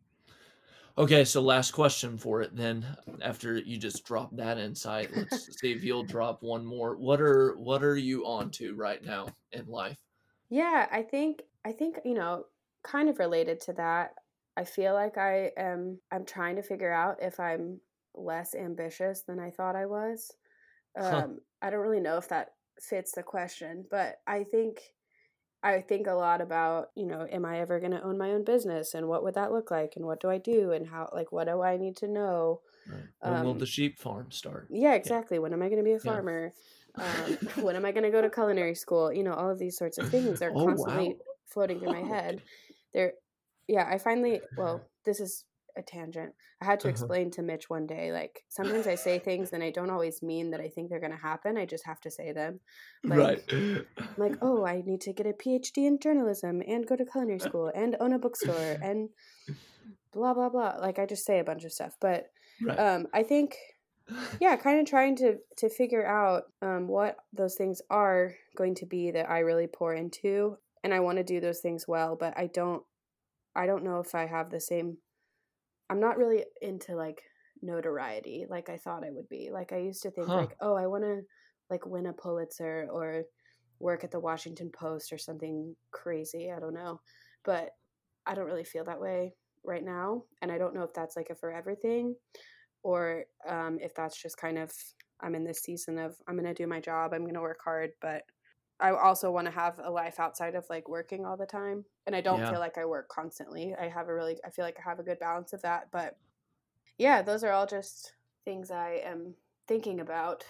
Okay, so last question for it then. After you just drop that insight, let's see if you'll drop one more. What are what are you on to right now in life? Yeah, I think I think, you know, kind of related to that, I feel like I am I'm trying to figure out if I'm less ambitious than I thought I was. Um, huh. I don't really know if that fits the question, but I think I think a lot about, you know, am I ever going to own my own business, and what would that look like, and what do I do, and how, like, what do I need to know? Right. When um, will the sheep farm start? Yeah, exactly. Yeah. When am I going to be a farmer? Yeah. Um, when am I going to go to culinary school? You know, all of these sorts of things are oh, constantly wow. floating through my head. They're, yeah, I finally, well, this is a tangent. I had to uh-huh. explain to Mitch one day, like, sometimes I say things and I don't always mean that I think they're going to happen. I just have to say them. Like, right. Like, oh, I need to get a P H D in journalism and go to culinary school and own a bookstore and blah, blah, blah. Like, I just say a bunch of stuff. But right. um, I think, yeah, kind of trying to, to figure out um, what those things are going to be that I really pour into. And I want to do those things well, but I don't, I don't know if I have the same, I'm not really into like notoriety like I thought I would be. Like I used to think huh. like, oh, I want to like win a Pulitzer or work at the Washington Post or something crazy. I don't know. But I don't really feel that way right now. And I don't know if that's like a forever thing or um, if that's just kind of, I'm in this season of I'm going to do my job. I'm going to work hard, but I also want to have a life outside of like working all the time. And I don't yeah. feel like I work constantly. I have a really, I feel like I have a good balance of that, but yeah, those are all just things I am thinking about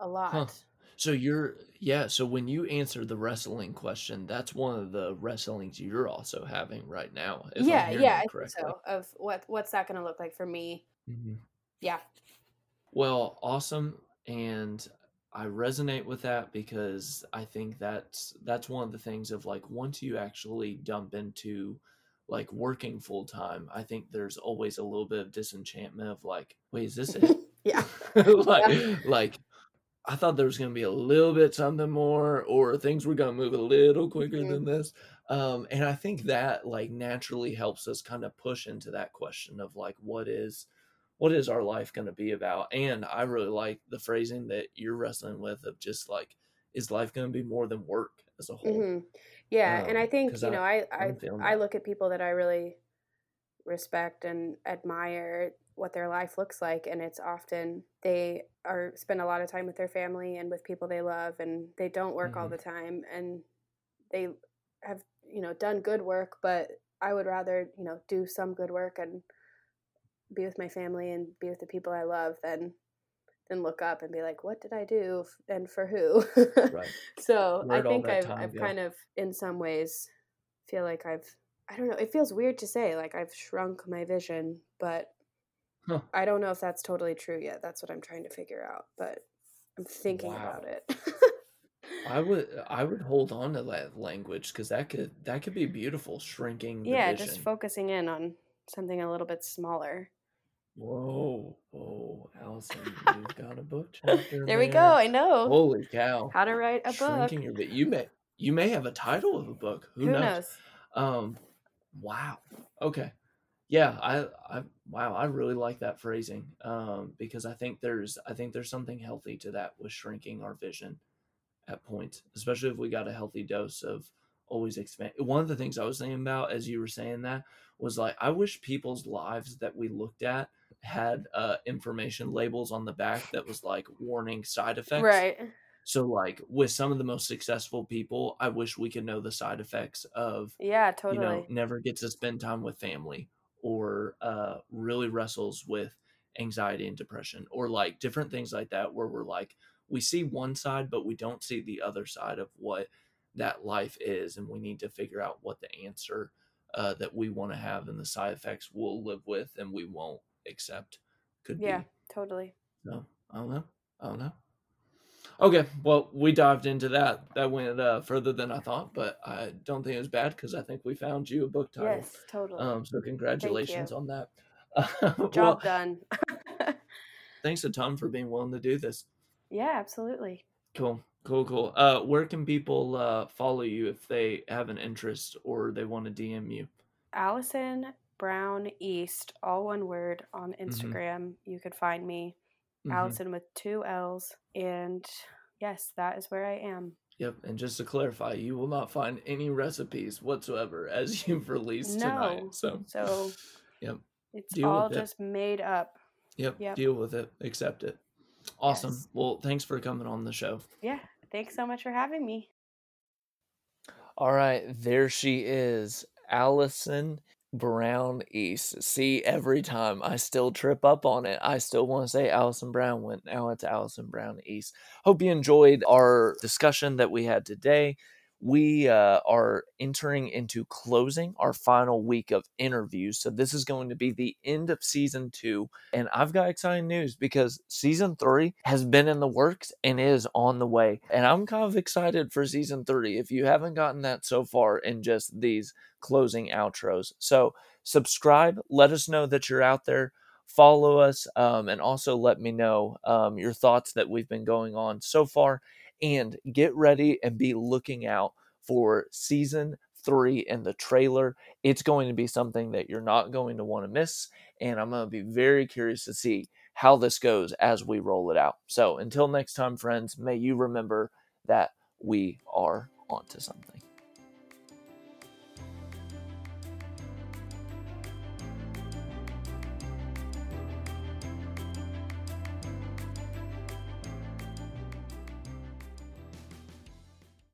a lot. Huh. So you're, yeah. So when you answer the wrestling question, that's one of the wrestlings you're also having right now. If yeah. I'm yeah. I think so. Of what, what's that going to look like for me? Mm-hmm. Yeah. Well, awesome. And I resonate with that because I think that's that's one of the things of like once you actually dump into like working full time, I think there's always a little bit of disenchantment of like, wait, is this it? yeah. like yeah. like I thought there was gonna be a little bit something more, or things were gonna move a little quicker mm-hmm. than this. Um, and I think that like naturally helps us kind of push into that question of like what is what is our life going to be about? And I really like the phrasing that you're wrestling with of just like, is life going to be more than work as a whole? Mm-hmm. Yeah. Um, and I think, you I, know, I, I, I look at people that I really respect and admire what their life looks like. And it's often they are spend a lot of time with their family and with people they love, and they don't work mm-hmm. all the time, and they have, you know, done good work, but I would rather, you know, do some good work and be with my family and be with the people I love than then look up and be like, what did I do and for who? Right. So I think I've, time, I've yeah. kind of in some ways feel like I've, I don't know, it feels weird to say like I've shrunk my vision, but huh. I don't know if that's totally true yet. That's what I'm trying to figure out, but I'm thinking wow. about it. I would I would hold on to that language because that could that could be beautiful, shrinking the yeah, vision. Just focusing in on something a little bit smaller. Whoa, whoa, Allison, you've got a book chapter. There, there we go. I know. Holy cow! How to write a book? Shrinking your bit. You may, you may have a title of a book. Who, Who knows? knows? Um, wow. Okay. Yeah, I, I, wow, I really like that phrasing. Um, because I think there's, I think there's something healthy to that with shrinking our vision at points, especially if we got a healthy dose of always expand. One of the things I was thinking about as you were saying that was like, I wish people's lives that we looked at had uh information labels on the back that was like warning side effects, right? So like with some of the most successful people, I wish we could know the side effects of yeah totally you know, never gets to spend time with family, or uh really wrestles with anxiety and depression, or like different things like that where we're like we see one side but we don't see the other side of what that life is, and we need to figure out what the answer uh that we want to have and the side effects we'll live with and we won't accept could yeah, be. Yeah, totally. No, I don't know. I don't know. Okay, well, we dived into that. That went uh, further than I thought, but I don't think it was bad because I think we found you a book title. Yes, totally. Um, so congratulations on that. Uh, Job well, done. Thanks a ton for being willing to do this. Yeah, absolutely. Cool, cool, cool. Uh, where can people uh, follow you if they have an interest or they want to D M you? Allison Brown East, all one word, on Instagram. Mm-hmm. You could find me, mm-hmm. Allison with two L's, and yes, that is where I am. Yep, and just to clarify, you will not find any recipes whatsoever as you've released no. tonight. So, so yep, it's deal all just it. made up. Yep. yep, deal with it, accept it. Awesome. Yes. Well, thanks for coming on the show. Yeah, thanks so much for having me. All right, there she is, Allison Brown East. See, every time I still trip up on it. I still want to say Allison Brown went. Now it's Allison Brown East. Hope you enjoyed our discussion that we had today. we uh, are entering into closing, our final week of interviews. So this is going to be the end of season two. And I've got exciting news because season three has been in the works and is on the way. And I'm kind of excited for season three. If you haven't gotten that so far in just these closing outros. So subscribe, let us know that you're out there. Follow us, um, and also let me know um, your thoughts that we've been going on so far. And get ready and be looking out for season three and the trailer. It's going to be something that you're not going to want to miss. And I'm going to be very curious to see how this goes as we roll it out. So until next time, friends, may you remember that we are onto something.